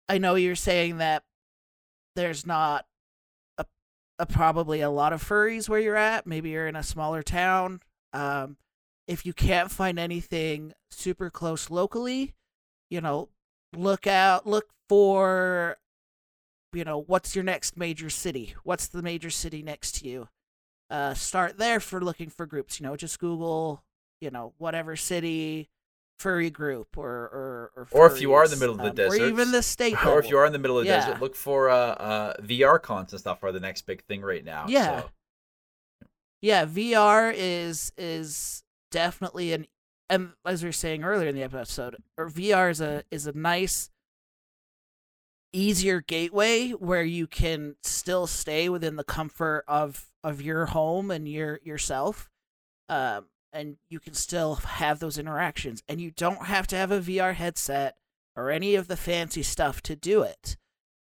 I know you're saying that there's not a, a probably a lot of furries where you're at. Maybe you're in a smaller town. Um, if you can't find anything super close locally, you know, look out, look for, you know, what's your next major city? What's the major city next to you? Uh, start there for looking for groups, you know, just Google, you know, whatever city furry group or or or, or if you are in the middle um, of the desert, or even the state level. Or if you are in the middle of the yeah. desert, look for uh, uh, V R cons and stuff are the next big thing right now. Yeah, so. yeah, V R is is definitely an and as we were saying earlier in the episode, or V R is a is a nice, easier gateway where you can still stay within the comfort of of your home and your yourself. Um, and you can still have those interactions, and you don't have to have a V R headset or any of the fancy stuff to do it.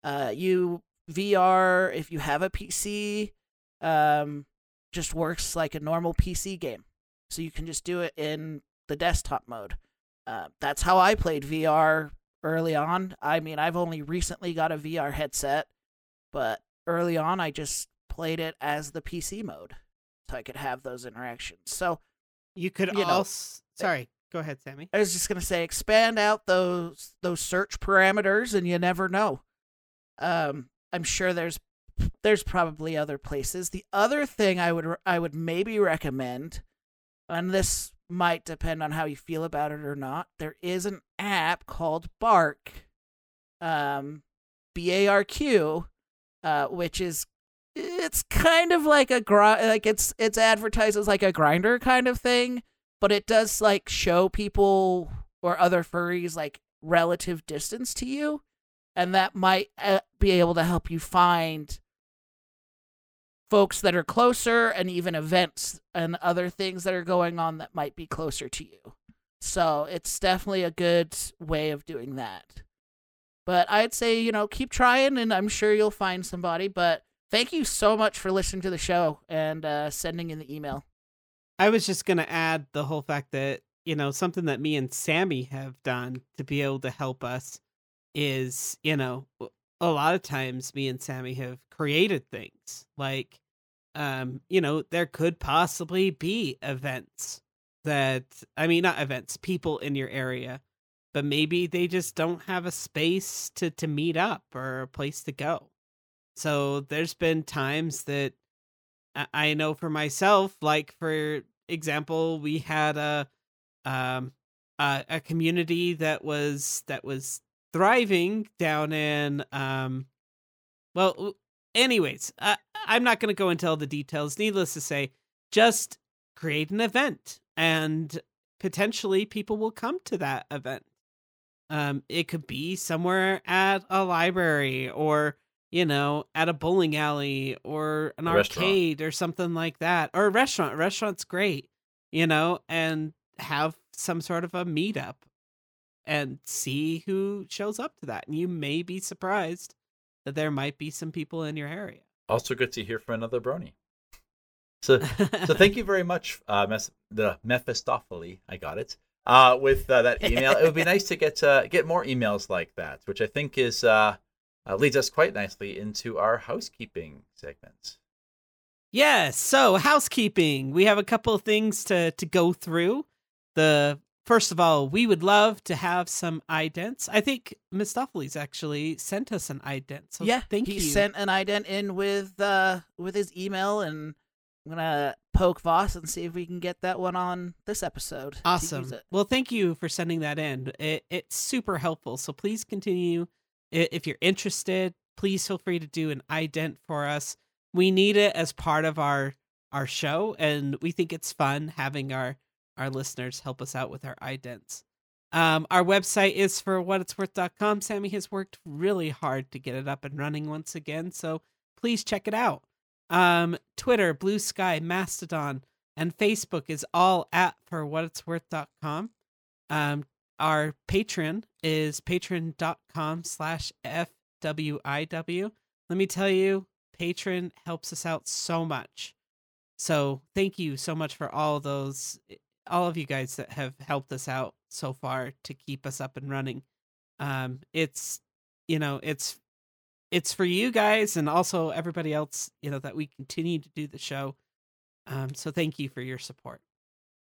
Uh, you V R, if you have a P C, um, just works like a normal P C game. So you can just do it in the desktop mode. Uh, that's how I played V R early on. I mean, I've only recently got a V R headset, but early on I just played it as the P C mode, so I could have those interactions. So you could you also know, sorry, go ahead, Sammy. I was just gonna say, expand out those those search parameters, and you never know. Um, I'm sure there's there's probably other places. The other thing I would I would maybe recommend, and this might depend on how you feel about it or not, there is an app called Bark, um, B A R Q, uh, which is it's kind of like a grind, like it's it's advertised as like a grinder kind of thing, but it does like show people or other furries like relative distance to you, and that might uh, be able to help you find folks that are closer, and even events and other things that are going on that might be closer to you. So it's definitely a good way of doing that. But I'd say, you know, keep trying, and I'm sure you'll find somebody. But thank you so much for listening to the show and uh, sending in the email. I was just going to add the whole fact that, you know, something that me and Sammy have done to be able to help us is, you know, a lot of times me and Sammy have created things like, um, you know, there could possibly be events that, I mean, not events, people in your area, but maybe they just don't have a space to, to meet up or a place to go. So there's been times that I know for myself, like, for example, we had a um a, a community that was that was thriving down in um well anyways I, I'm not going to go into all the details. Needless to say, just create an event and potentially people will come to that event. Um, it could be somewhere at a library or, you know, at a bowling alley or an arcade or something like that, or a restaurant. A restaurant's great, you know, and have some sort of a meetup and see who shows up to that. And you may be surprised that there might be some people in your area. Also good to hear from another brony. So so thank you very much, uh, Mes- the Mephistopheles, I got it, uh, with uh, that email. It would be nice to get uh, get more emails like that, which I think is... Uh, Uh, leads us quite nicely into our housekeeping segment. Yes, so housekeeping. We have a couple of things to, to go through. The first of all, we would love to have some idents. I think Mistopheles actually sent us an ident. So yeah, thank he you. He sent an ident in with uh with his email, and I'm gonna poke Voss and see if we can get that one on this episode. Awesome. Well, thank you for sending that in. It, it's super helpful. So please continue. If you're interested, please feel free to do an ident for us. We need it as part of our our show, and we think it's fun having our, our listeners help us out with our idents. Um, our website is for what it's worth dot com. Sammy has worked really hard to get it up and running once again, so please check it out. Um, Twitter, Blue Sky, Mastodon, and Facebook is all at for what it's worth dot com. Um, Our Patreon is patreon.com slash FWIW. Let me tell you, Patreon helps us out so much. So thank you so much for all those, all of you guys that have helped us out so far to keep us up and running. Um, it's, you know, it's, it's for you guys and also everybody else, you know, that we continue to do the show. Um, so thank you for your support.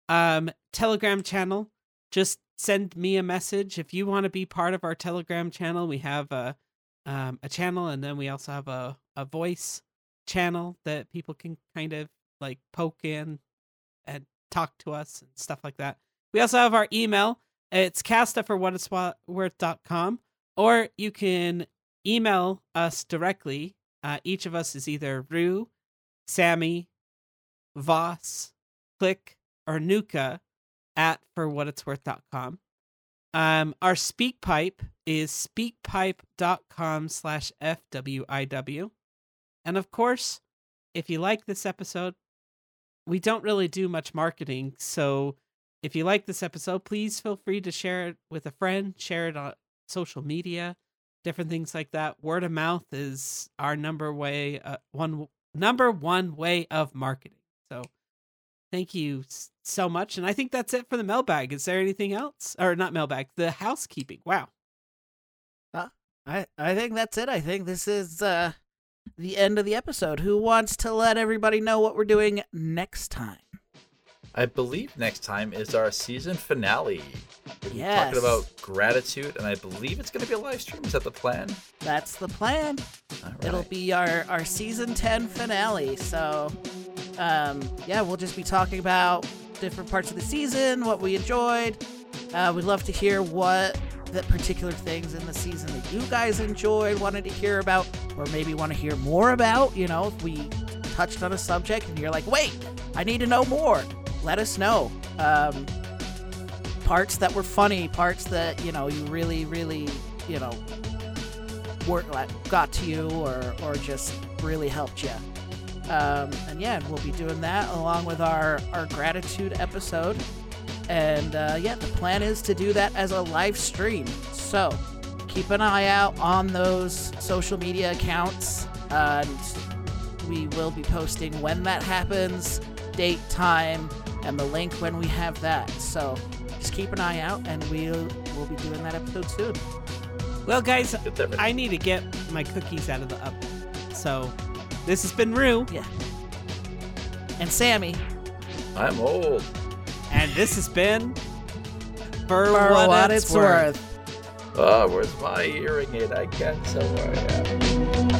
Um, Telegram channel, just send me a message if you want to be part of our Telegram channel. We have a um, a channel, and then we also have a, a voice channel that people can kind of like poke in and talk to us and stuff like that. We also have our email, It's cast at for what it's worth dot com, or you can email us directly. Uh, each of us is either Rue, Sammy, Voss, Click, or Nuka at for what it's worth dot com. Um, our SpeakPipe is speakpipe dot com slash F W I W. And of course, if you like this episode, we don't really do much marketing. So if you like this episode, please feel free to share it with a friend, share it on social media, different things like that. Word of mouth is our number way, uh, one number one way of marketing. So thank you so much. And I think that's it for the mailbag. Is there anything else? Or not mailbag, the housekeeping. Wow. Uh, I, I think that's it. I think this is uh, the end of the episode. Who wants to let everybody know what we're doing next time? I believe next time is our season finale. We're yes. talking about gratitude, and I believe it's going to be a live stream. Is that the plan? That's the plan. Right. It'll be our, our season ten finale. So... Um, yeah, we'll just be talking about different parts of the season, what we enjoyed. Uh, we'd love to hear what the particular things in the season that you guys enjoyed, wanted to hear about, or maybe want to hear more about. You know, if we touched on a subject and you're like, wait, I need to know more, let us know. Um, parts that were funny, parts that, you know, you really, really, you know, weren't like, got to you or, or just really helped you. Um, and yeah, we'll be doing that along with our, our gratitude episode. And uh, yeah, the plan is to do that as a live stream. So keep an eye out on those social media accounts. Uh, and we will be posting when that happens, date, time, and the link when we have that. So just keep an eye out, and we'll, we'll be doing that episode soon. Well, guys, I need to get my cookies out of the oven. So... this has been Rue. Yeah. And Sammy. I'm old. And this has been For, For What, what It's Worth. Worth. Oh, where's my hearing aid? I can't tell where I am.